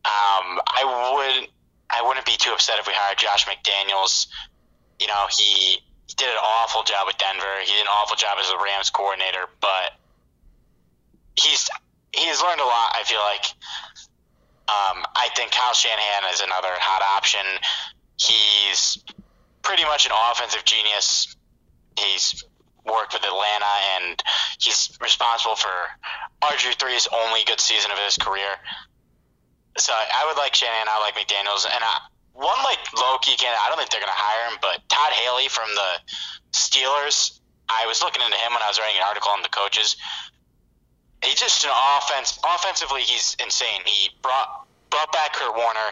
um, I would I wouldn't be too upset if we hired Josh McDaniels. You know, he, he did an awful job with Denver. He did an awful job as a Rams coordinator, but he's he's learned a lot, I feel like. Um, I think Kyle Shanahan is another hot option. He's pretty much an offensive genius. He's worked with Atlanta, and he's responsible for R G three's only good season of his career. So I would like Shanahan. I like McDaniels, and I, one like low-key candidate. I don't think they're going to hire him, but Todd Haley from the Steelers. I was looking into him when I was writing an article on the coaches. He's just an offense. Offensively, he's insane. He brought brought back Kurt Warner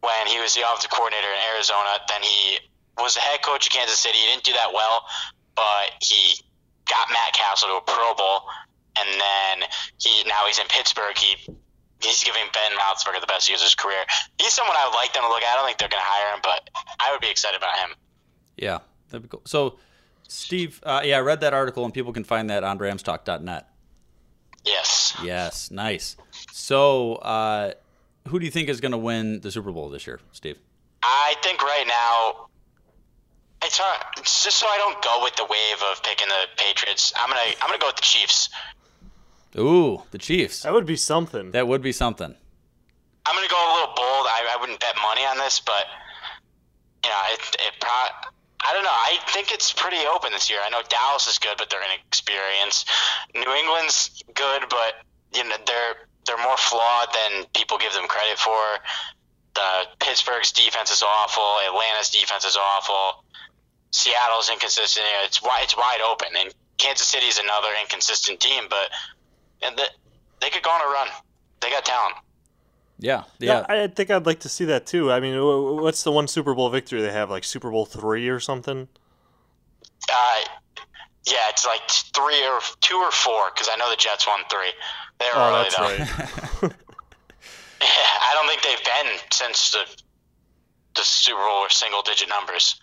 when he was the offensive coordinator in Arizona. Then he was the head coach of Kansas City. He didn't do that well, but he got Matt Castle to a Pro Bowl, and then he now he's in Pittsburgh. He he's giving Ben Roethlisberger the best years of his career. He's someone I would like them to look at. I don't think they're going to hire him, but I would be excited about him. Yeah, that'd be cool. So, Steve, uh, yeah, I read that article, and people can find that on Rams Talk dot net. Yes. Yes, nice. So, uh, who do you think is going to win the Super Bowl this year, Steve? I think right now, it's hard. It's just so I don't go with the wave of picking the Patriots. I'm gonna, I'm gonna go with the Chiefs. Ooh, the Chiefs. That would be something. That would be something. I'm gonna go a little bold. I, I wouldn't bet money on this, but you know, it, it pro- I don't know. I think it's pretty open this year. I know Dallas is good, but they're inexperienced. New England's good, but you know, they're they're more flawed than people give them credit for. The Pittsburgh's defense is awful. Atlanta's defense is awful. Seattle's inconsistent. It's wide, it's wide open. And Kansas City is another inconsistent team, but and the, they could go on a run. They got talent. Yeah, yeah. Yeah, I think I'd like to see that too. I mean, what's the one Super Bowl victory they have? Like Super Bowl three or something? Uh, yeah, it's like three or two or four because I know the Jets won three. They were oh, early that's though. Right. Yeah, I don't think they've been since the the Super Bowl or single digit numbers.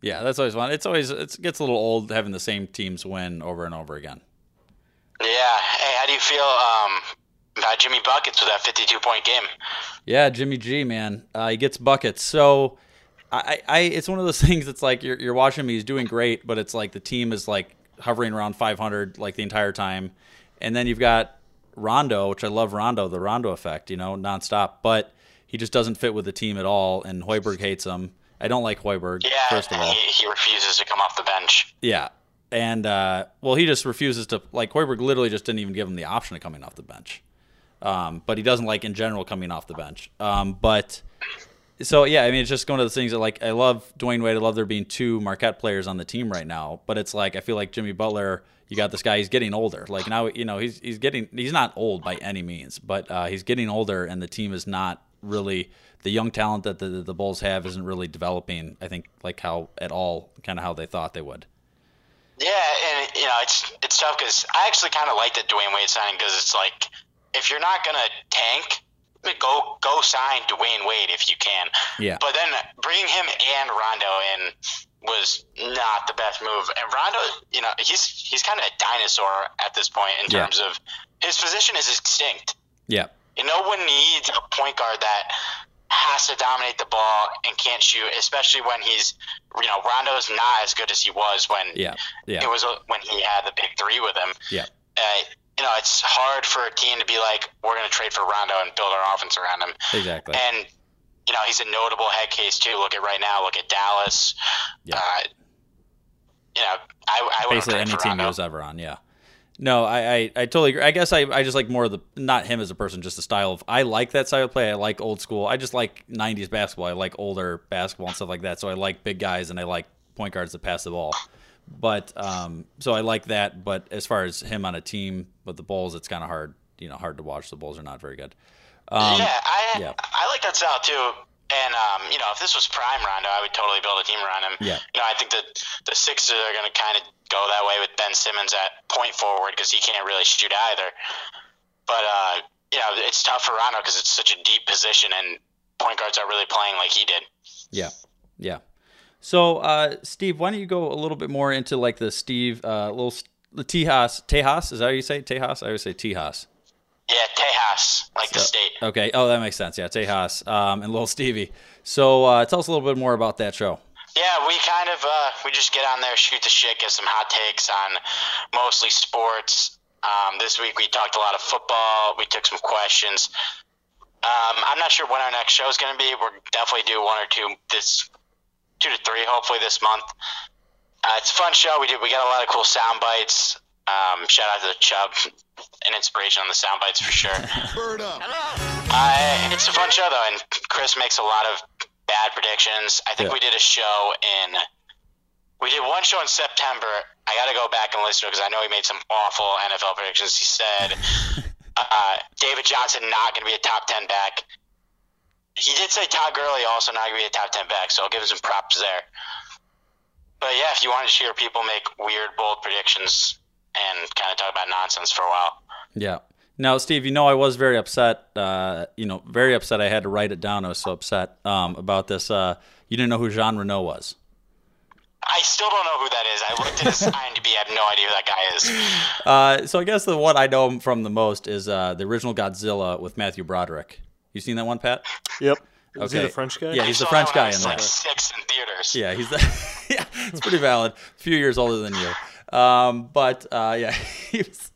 Yeah, that's always fun. It's always it's, it gets a little old having the same teams win over and over again. Yeah. Hey, how do you feel um, about Jimmy Buckets with that fifty-two point game? Yeah, Jimmy G, man, uh, he gets buckets. So, I, I, it's one of those things that's like you're you're watching him. He's doing great, but it's like the team is like hovering around five hundred like the entire time, and then you've got Rondo, which I love Rondo, the Rondo effect, you know, nonstop. But he just doesn't fit with the team at all, and Hoiberg hates him. I don't like Hoiberg, yeah, first of all. He, he refuses to come off the bench. Yeah. And, uh, well, he just refuses to – like, Hoiberg literally just didn't even give him the option of coming off the bench. Um, but he doesn't like, in general, coming off the bench. Um, but – so, yeah, I mean, it's just one of those things that, like, I love Dwayne Wade. I love there being two Marquette players on the team right now. But it's like I feel like Jimmy Butler – you got this guy, he's getting older. Like now, you know, he's he's getting, he's not old by any means, but uh, he's getting older and the team is not really, the young talent that the, the Bulls have isn't really developing, I think, like how at all, kind of how they thought they would. Yeah, and, you know, it's it's tough because I actually kind of like that Dwayne Wade signing because it's like, if you're not going to tank, go go sign Dwayne Wade if you can. Yeah. But then bringing him and Rondo in was not the best move. And Rondo, you know, he's he's kind of a dinosaur at this point in terms yeah. of his position is extinct. Yeah. And no one needs a point guard that has to dominate the ball and can't shoot, especially when he's, you know, Rondo's not as good as he was when yeah. Yeah. it was when he had the big three with him. Yeah. Uh, you know, it's hard for a team to be like, we're going to trade for Rondo and build our offense around him. Exactly. And you know, he's a notable head case, too. Look at right now. Look at Dallas. Yeah. Uh, you know, I, I basically any team he was ever on, yeah. No, I, I, I totally agree. I guess I, I just like more of the – not him as a person, just the style of – I like that style of play. I like old school. I just like nineties basketball. I like older basketball and stuff like that. So I like big guys and I like point guards that pass the ball. But um, so I like that. But as far as him on a team with the Bulls, it's kind of hard, you know, hard to watch. The Bulls are not very good. Um, yeah, I yeah. I like that style too. And um, you know, if this was prime Rondo, I would totally build a team around him. Yeah. You know, I think that the Sixers are going to kind of go that way with Ben Simmons at point forward because he can't really shoot either. But uh, you know, it's tough for Rondo because it's such a deep position, and point guards aren't really playing like he did. Yeah, yeah. So, uh, Steve, why don't you go a little bit more into like the Steve uh, little the Tejas Tejas is that how you say Tejas? I always say Tejas. Yeah, Tejas, like so, the state. Okay. Oh, that makes sense. Yeah, Tejas um, and Little Stevie. So uh, tell us a little bit more about that show. Yeah, we kind of uh, we just get on there, shoot the shit, get some hot takes on mostly sports. Um, this week we talked a lot of football. We took some questions. Um, I'm not sure when our next show is going to be. We'll definitely do one or two this two to three hopefully this month. Uh, it's a fun show. We do. We got a lot of cool sound bites. Um, shout out to Chub, an inspiration on the sound bites for sure. Bird up. Uh, it's a fun show though, and Chris makes a lot of bad predictions. I think yeah. we did a show in, we did one show in September. I got to go back and listen to it because I know he made some awful N F L predictions. He said uh, David Johnson not going to be a top ten back. He did say Todd Gurley also not going to be a top ten back, so I'll give him some props there. But yeah, if you wanted to hear people make weird, bold predictions and kind of talk about nonsense for a while. Yeah. Now, Steve, you know, I was very upset, uh, you know, very upset. I had to write it down. I was so upset um, about this. Uh, you didn't know who Jean Reno was. I still don't know who that is. I looked at his I M D B. I have no idea who that guy is. Uh, so I guess the one I know him from the most is uh, the original Godzilla with Matthew Broderick. You seen that one, Pat? Yep. Okay. Is he the French guy? Yeah, he's the French guy in like that. Six in theaters. Yeah, he's the, yeah, it's pretty valid. A few years older than you. Um, but, uh, yeah, he was...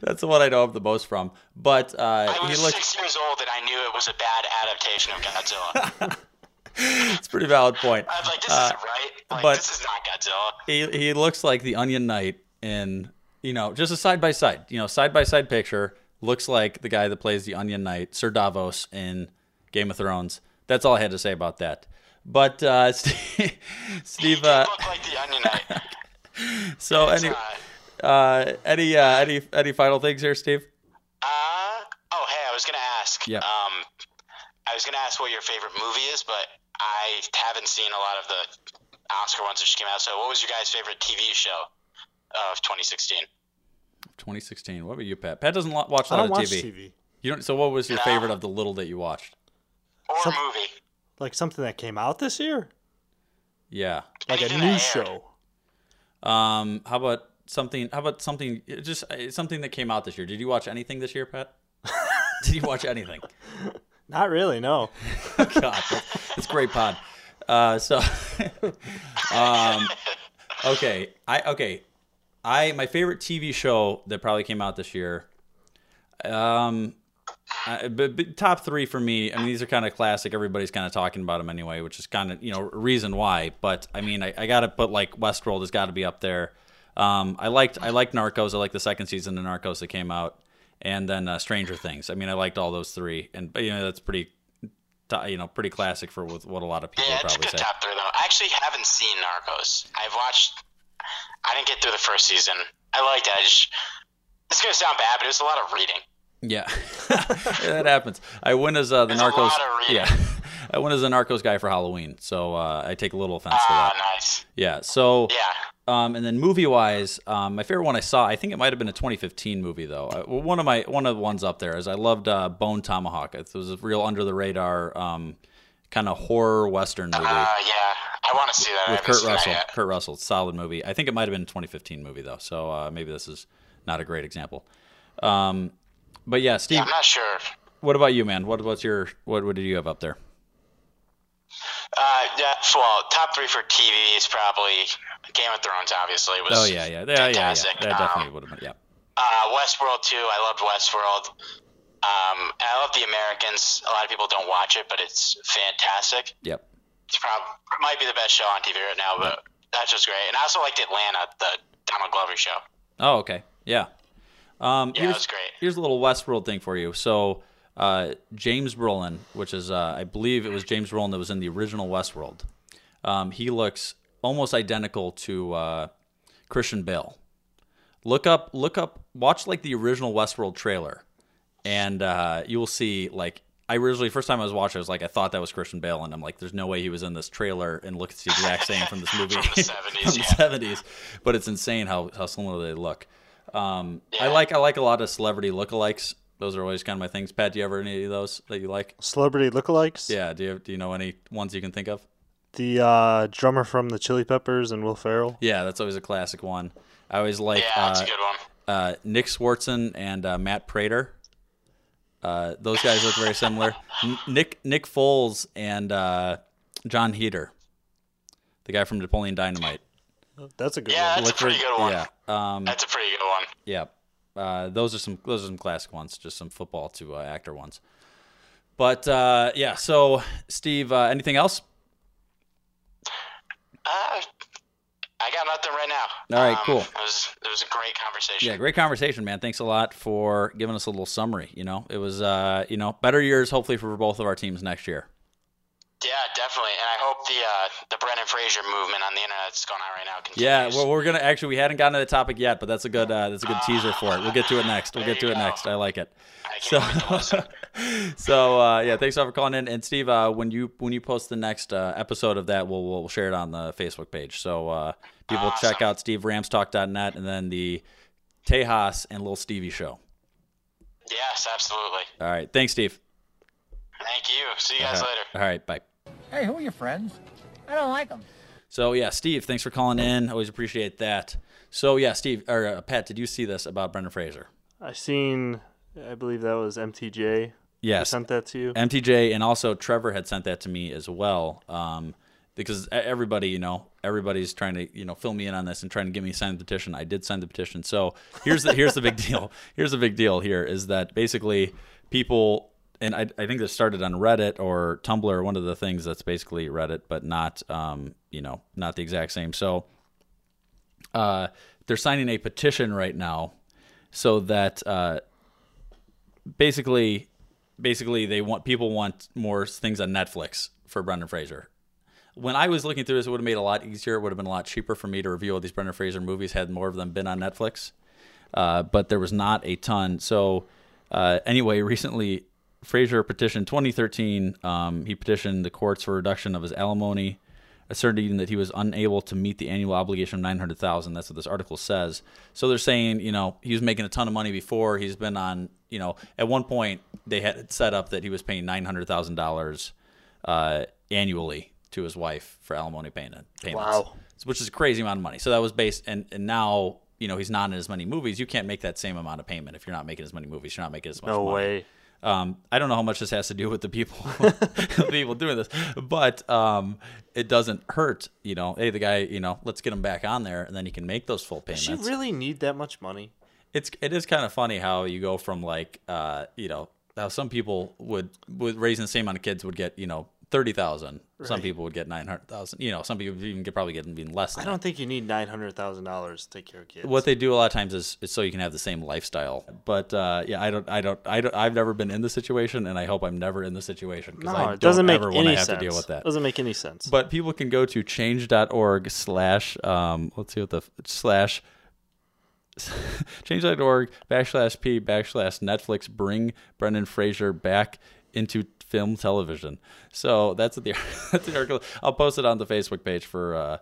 That's the one I know him the most from. But uh, I was he looked... six years old, and I knew it was a bad adaptation of Godzilla. It's a pretty valid point. I was like, this uh, isn't right. Like, but this is not Godzilla. He he looks like the Onion Knight in, you know, just a side by side, you know, side by side picture. Looks like the guy that plays the Onion Knight, Sir Davos in Game of Thrones. That's all I had to say about that. But uh, Steve, Steve he did uh... look like the Onion Knight. So it's anyway. Not... Uh, any, uh, any, any final things here, Steve? Uh, oh, hey, I was going to ask, yep. um, I was going to ask what your favorite movie is, but I haven't seen a lot of the Oscar ones that just came out. So what was your guys' favorite T V show of twenty sixteen? twenty sixteen. What about you, Pat? Pat doesn't watch a lot of T V. I don't watch T V. You don't. So what was your no. favorite of the little that you watched? Or Some, movie. Like something that came out this year? Yeah. Like Anything a new show. Um, how about, Something. How about something? Just something that came out this year. Did you watch anything this year, Pat? Did you watch anything? Not really. No. God, it's great pod. Uh, so, um, okay. I okay. I my favorite T V show that probably came out this year. Um, I, but, but top three for me. I mean, these are kind of classic. Everybody's kind of talking about them anyway, which is kind of you know reason why. But I mean, I, I gotta put like Westworld has got to be up there. Um, I liked I liked Narcos. I liked the second season of Narcos that came out, and then uh, Stranger Things. I mean, I liked all those three, and you know that's pretty, you know, pretty classic for what, what a lot of people yeah, probably say. Yeah, it's a good top three though. I actually haven't seen Narcos. I've watched. I didn't get through the first season. I liked it. I just, it's gonna sound bad, but it was a lot of reading. Yeah, that happens. I went as uh, the Narcos. A lot of reading. Yeah. I went as a Narcos guy for Halloween, so uh, I take a little offense to uh, that. Ah, nice. Yeah, so... Yeah. Um, and then movie-wise, um, my favorite one I saw, I think it might have been a twenty fifteen movie, though. I, one of my one of the ones up there is I loved uh, Bone Tomahawk. It was a real under-the-radar um, kind of horror Western movie. Uh, yeah, I want to see that. With Kurt Russell. Kurt Russell, solid movie. I think it might have been a twenty fifteen movie, though, so uh, maybe this is not a great example. Um, but yeah, Steve... Yeah, I'm not sure. What about you, man? What what's your what, what did you have up there? Uh, yeah, well, top three for T V is probably Game of Thrones, obviously. It was oh, yeah, yeah. yeah, fantastic. Yeah, yeah. That definitely um, would have been, yeah. Uh, Westworld, too. I loved Westworld. Um, and I love The Americans. A lot of people don't watch it, but it's fantastic. Yep. It's probably, it might be the best show on T V right now, but yep. that's just great. And I also liked Atlanta, the Donald Glover show. Oh, okay. Yeah. Um, yeah, it was great. Here's a little Westworld thing for you. So... Uh, James Brolin, which is, uh, I believe it was James Brolin that was in the original Westworld. Um, he looks almost identical to uh, Christian Bale. Look up, look up, watch like the original Westworld trailer, and uh, you will see. Like I originally, first time I was watching, I was like, I thought that was Christian Bale, and I'm like, there's no way he was in this trailer. And look, it's the exact same from this movie from the seventies. From the yeah. seventies, but it's insane how how similar they look. Um, yeah. I like I like a lot of celebrity lookalikes. Those are always kind of my things. Pat, do you ever any of those that you like? Celebrity lookalikes? Yeah. Do you do you know any ones you can think of? The uh, drummer from the Chili Peppers and Will Ferrell. Yeah, that's always a classic one. I always like. Yeah, that's uh, a good one. Uh, Nick Swartzen and uh, Matt Prater. Uh, those guys look very similar. Nick Nick Foles and uh, John Heder, the guy from Napoleon Dynamite. That's a good yeah, one. That's look a pretty for, good one. Yeah, um, that's a pretty good one. Yeah. Uh, those are some those are some classic ones, just some football to uh, actor ones. But uh, yeah, so Steve, uh, anything else? Uh, I got nothing right now. All right, um, cool. It was it was a great conversation. Yeah, great conversation, man. Thanks a lot for giving us a little summary. You know, it was uh, you know better years hopefully for both of our teams next year. Yeah, definitely, and I hope the uh, the Brendan Fraser movement on the internet that's going on right now continues. Yeah, well, we're gonna actually we hadn't gotten to the topic yet, but that's a good uh, that's a good uh, teaser for it. We'll get to it next. We'll get to it go. next. I like it. I can't so, so uh, yeah, thanks for calling in. And Steve, uh, when you when you post the next uh, episode of that, we'll we'll share it on the Facebook page. So uh, people awesome. check out Steve Ramstalk dot net and then the Tejas and Little Stevie show. Yes, absolutely. All right. Thanks, Steve. Thank you. See you guys uh, later. All right. Bye. Hey, who are your friends? I don't like them. So, yeah, Steve, thanks for calling in. Always appreciate that. So, yeah, Steve, or uh, Pat, did you see this about Brendan Fraser? I seen, I believe that was M T J. Yes. Who sent that to you? M T J, and also Trevor had sent that to me as well. Um, because everybody, you know, everybody's trying to, you know, fill me in on this and trying to get me to sign the petition. I did sign the petition. So here's the here's the big deal. Here's the big deal here is that basically people, and I, I think this started on Reddit or Tumblr, one of the things that's basically Reddit, but not, um, you know, not the exact same. So uh, they're signing a petition right now so that uh, basically basically they want people want more things on Netflix for Brendan Fraser. When I was looking through this, it would have made it a lot easier. It would have been a lot cheaper for me to review all these Brendan Fraser movies had more of them been on Netflix. Uh, but there was not a ton. So uh, anyway, recently Fraser petitioned twenty thirteen. Um, he petitioned the courts for reduction of his alimony, asserting that he was unable to meet the annual obligation of nine hundred thousand dollars. That's what this article says. So they're saying, you know, he was making a ton of money before. He's been on, you know, at one point they had set up that he was paying nine hundred thousand dollars uh, annually to his wife for alimony payments. Wow. Which is a crazy amount of money. So that was based, and, and now, you know, he's not in as many movies. You can't make that same amount of payment if you're not making as many movies. You're not making as much no money. No way. Um, I don't know how much this has to do with the people, the people doing this, but um, it doesn't hurt, you know. Hey, the guy, you know, let's get him back on there, and then he can make those full payments. Does she really need that much money? It's it is kind of funny how you go from like, uh, you know, how some people would would raising the same amount of kids would get, you know, thirty thousand. Right. Some people would get nine hundred thousand. You know, some people even could probably get even less. Than I don't that. think you need nine hundred thousand dollars to take care of kids. What they do a lot of times is, is so you can have the same lifestyle. But uh, yeah, I don't, I don't, I don't. I've never been in this situation, and I hope I'm never in this situation because no, I it doesn't don't make ever want to have sense. to deal with that. Doesn't make any sense. But people can go to change dot org slash. Um, let's see what the slash. change dot org backslash p backslash Netflix bring Brendan Fraser back into film television. So that's the that's the article. I'll post it on the Facebook page for uh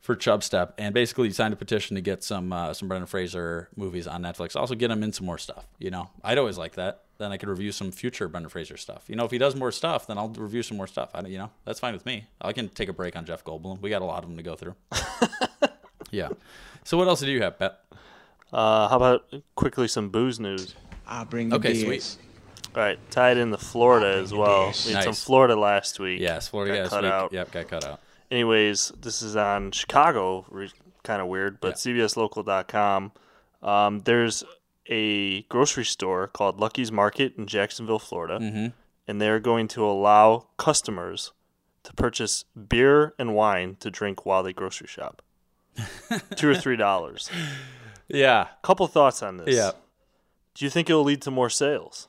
for Chub Step. And basically you signed a petition to get some uh some Brendan Fraser movies on Netflix. Also get him in some more stuff, you know. I'd always like that. Then I could review some future Brendan Fraser stuff. You know, if he does more stuff, then I'll review some more stuff. I, you know, that's fine with me. I can take a break on Jeff Goldblum. We got a lot of them to go through. Yeah. So what else do you have, Pat? Uh how about quickly some booze news? I'll bring the Okay, beers. Sweet. All right, tied in the Florida as well. Nice. We had some Florida last week. Yes, Florida got cut week. out. Yep, got cut out. Anyways, this is on Chicago, kind of weird, but yeah. C B S local dot com. Um, there's a grocery store called Lucky's Market in Jacksonville, Florida, mm-hmm. and they're going to allow customers to purchase beer and wine to drink while they grocery shop. Two or three dollars. Yeah. Couple thoughts on this. Yeah. Do you think it'll lead to more sales?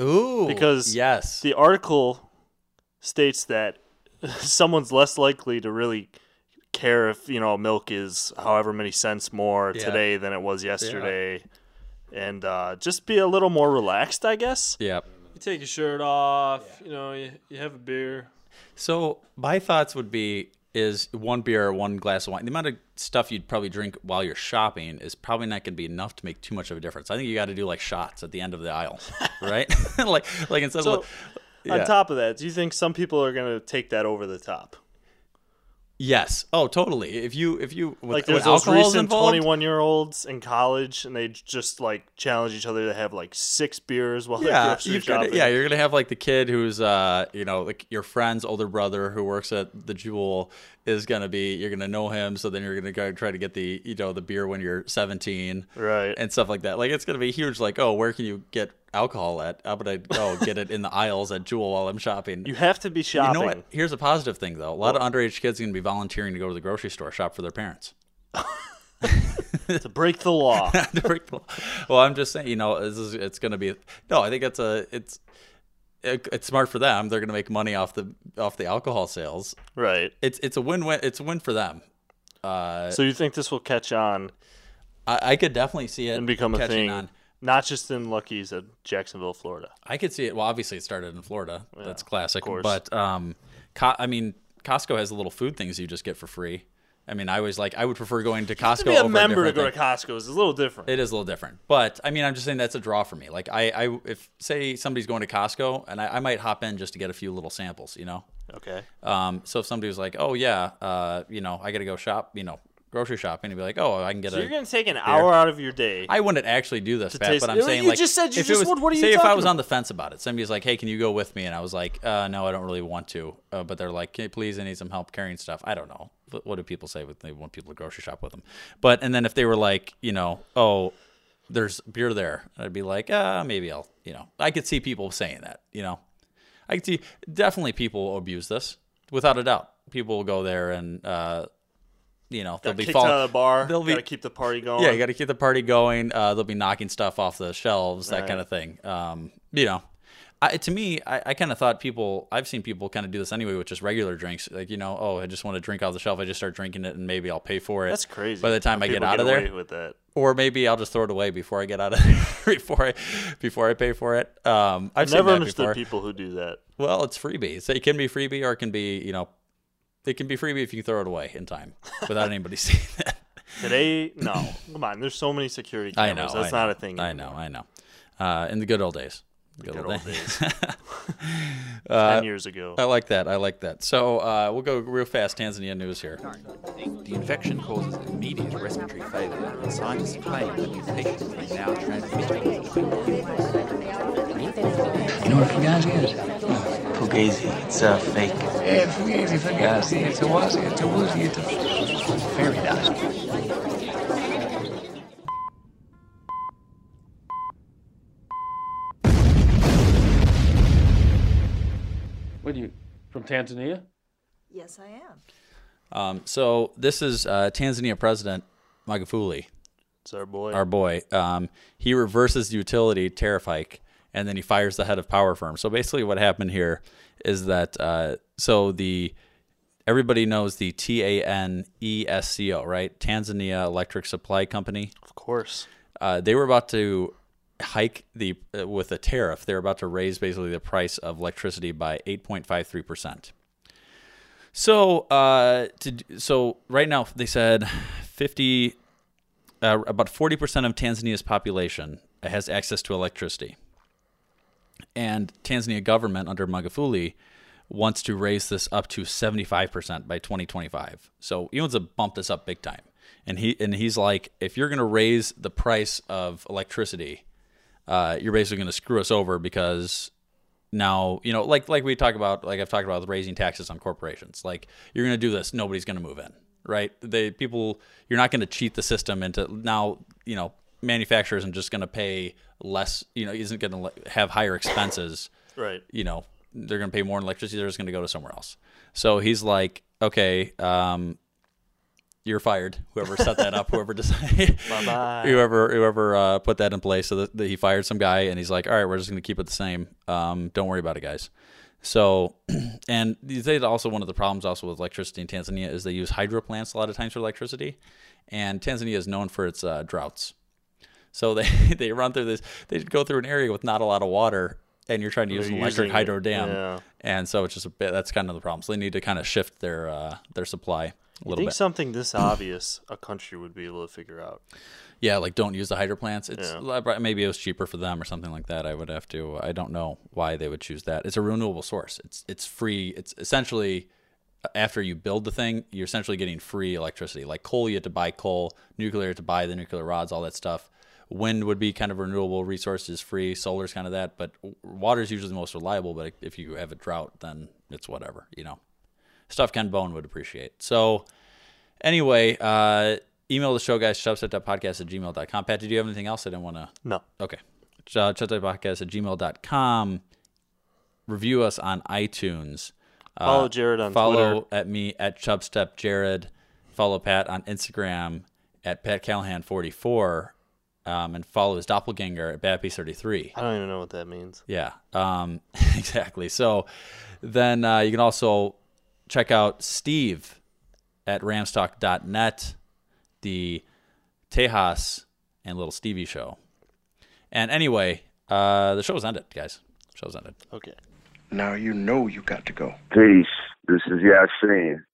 Ooh, because yes. the article states that someone's less likely to really care if, you know, milk is however many cents more yeah. today than it was yesterday. Yeah. And uh, just be a little more relaxed, I guess. Yeah. You take your shirt off, yeah. you know, you, you have a beer. So my thoughts would be is one beer or one glass of wine. The amount of stuff you'd probably drink while you're shopping is probably not going to be enough to make too much of a difference. I think you got to do like shots at the end of the aisle, right? like, like instead so, of yeah. on top of that, do you think some people are going to take that over the top? Yes. Oh, totally. If you if you with, like there's those recent twenty-one-year-olds in college, and they just like challenge each other to have like six beers while yeah, they're grocery shopping. Yeah, you're gonna have like the kid who's uh you know like your friend's older brother who works at the Jewel is gonna be you're gonna know him, so then you're gonna go try to get the you know the beer when you're seventeen, right? And stuff like that. Like it's gonna be huge. Like oh, where can you get alcohol at? How about I go get it in the aisles at Jewel while I'm shopping? You have to be shopping. You know what? Here's a positive thing though. A lot oh. of underage kids are going to be volunteering to go to the grocery store shop for their parents. to break the law. to break the law. Well, I'm just saying, you know, this is, it's going to be no. I think it's a it's it, it's smart for them. They're going to make money off the off the alcohol sales. Right. It's it's a win win. It's a win for them. Uh, so you think this will catch on? I, I could definitely see it and become a thing. On. Not just in Lucky's at Jacksonville, Florida. I could see it. Well, obviously it started in Florida. Yeah, that's classic. Of course. But, um, Co- I mean, Costco has the little food things you just get for free. I mean, I was like, I would prefer going to Costco. To be a over member a to go thing. to Costco is a little different. It is a little different, but I mean, I'm just saying that's a draw for me. Like, I, I if say somebody's going to Costco, and I, I might hop in just to get a few little samples, you know. Okay. Um. So if somebody was like, oh yeah, uh, you know, I got to go shop, you know, grocery shopping, and be like, oh, I can get. So a you're gonna take an beer. hour out of your day. I wouldn't actually do this, Pat, but I'm it. saying you like, just said you just was, would. What are you say if I was about? on the fence about it? Somebody's like, hey, can you go with me? And I was like, uh, no, I don't really want to. Uh, but they're like, hey, please, I need some help carrying stuff. I don't know. What do people say when they want people to grocery shop with them? But and then if they were like, you know, oh, there's beer there, I'd be like, ah, maybe I'll, you know, I could see people saying that, you know, I could see definitely people abuse this without a doubt. People will go there and, uh, you know, they'll be falling out of the bar. They'll be gotta keep the party going. Yeah, you got to keep the party going. Uh, they'll be knocking stuff off the shelves, that right. kind of thing. Um, you know. I, to me, I, I kind of thought people, I've seen people kind of do this anyway with just regular drinks. Like, you know, oh, I just want to drink off the shelf. I just start drinking it and maybe I'll pay for it. That's crazy. By the time I get out of there. With that. Or maybe I'll just throw it away before I get out of there, before I before I pay for it. Um, I've never understood people who do that. Well, it's freebie. So it can be freebie or it can be, you know, it can be freebie if you throw it away in time without anybody seeing that. Today, no. Come on. There's so many security cameras. I know, That's I know, not a thing. I know, I know. Uh, in the good old days. Good old old days. uh, Ten years ago. I like that. I like that. So uh, we'll go real fast. Tanzania news here. The infection causes immediate respiratory failure, and scientists claim that mutations are now transmitting. You know what fugazi is? Fugazi. It's a fake. Yeah, fugazi, fugazi. It's a wazi. It's a woozy. It's a fairy dust. What are you, from Tanzania? Yes, I am. Um, so this is uh, Tanzania President Magufuli. It's our boy. Our boy. Um, he reverses the utility tariff hike, and then he fires the head of power firm. So basically what happened here is that, uh, so the, everybody knows the T A N E S C O, right? Tanzania Electric Supply Company. Of course. Uh, they were about to hike the uh, with a tariff. They're about to raise basically the price of electricity by eight point five three percent. So uh to so right now they said fifty uh, about forty percent of Tanzania's population has access to electricity. And Tanzania government under Magufuli wants to raise this up to seventy-five percent by twenty twenty-five. So he wants to bump this up big time. And he and he's like, if you're going to raise the price of electricity, Uh, you're basically going to screw us over, because now, you know, like like we talk about, like I've talked about raising taxes on corporations. Like, you're going to do this, nobody's going to move in, right? They people, you're not going to cheat the system into now, you know, manufacturers are just going to pay less, you know, isn't going to have higher expenses. Right. You know, they're going to pay more in electricity. They're just going to go to somewhere else. So he's like, okay, um, you're fired. Whoever set that up, whoever decided, bye bye. whoever whoever uh, put that in place. So that he fired some guy, and he's like, "All right, we're just going to keep it the same. Um, don't worry about it, guys." So, and they also one of the problems also with electricity in Tanzania is they use hydro plants a lot of times for electricity, and Tanzania is known for its uh, droughts. So they they run through this. They go through an area with not a lot of water, and you're trying to They're use an electric hydro dam, yeah. and so it's just a bit. That's kind of the problem. So they need to kind of shift their uh, their supply. I think bit. something this obvious a country would be able to figure out. Yeah, like don't use the hydro plants. It's yeah. Maybe it was cheaper for them or something like that. I would have to. I don't know why they would choose that. It's a renewable source. It's it's free. It's essentially after you build the thing, you're essentially getting free electricity. Like coal, you have to buy coal. Nuclear, you have to buy the nuclear rods, all that stuff. Wind would be kind of renewable resources, free. Solar's kind of that, but water is usually the most reliable. But if you have a drought, then it's whatever, you know. Stuff Ken Bone would appreciate. So anyway, uh, email the show, guys, chub step podcast at gmail dot com. Pat, did you have anything else? I didn't want to... No. Okay. chub step podcast at gmail dot com. Review us on iTunes. Follow uh, Jared on follow Twitter. Follow at me at chubstepjared. Follow Pat on Instagram at pat callahan forty-four. Um, and follow his doppelganger at bad piece thirty-three. I don't even know what that means. Yeah. Um, exactly. So then uh, you can also... check out Steve at ramstock dot net, the Tejas and Little Stevie show. And anyway, uh, the show's ended, guys. The show's ended. Okay. Now you know you got to go. Peace. This is Yasin.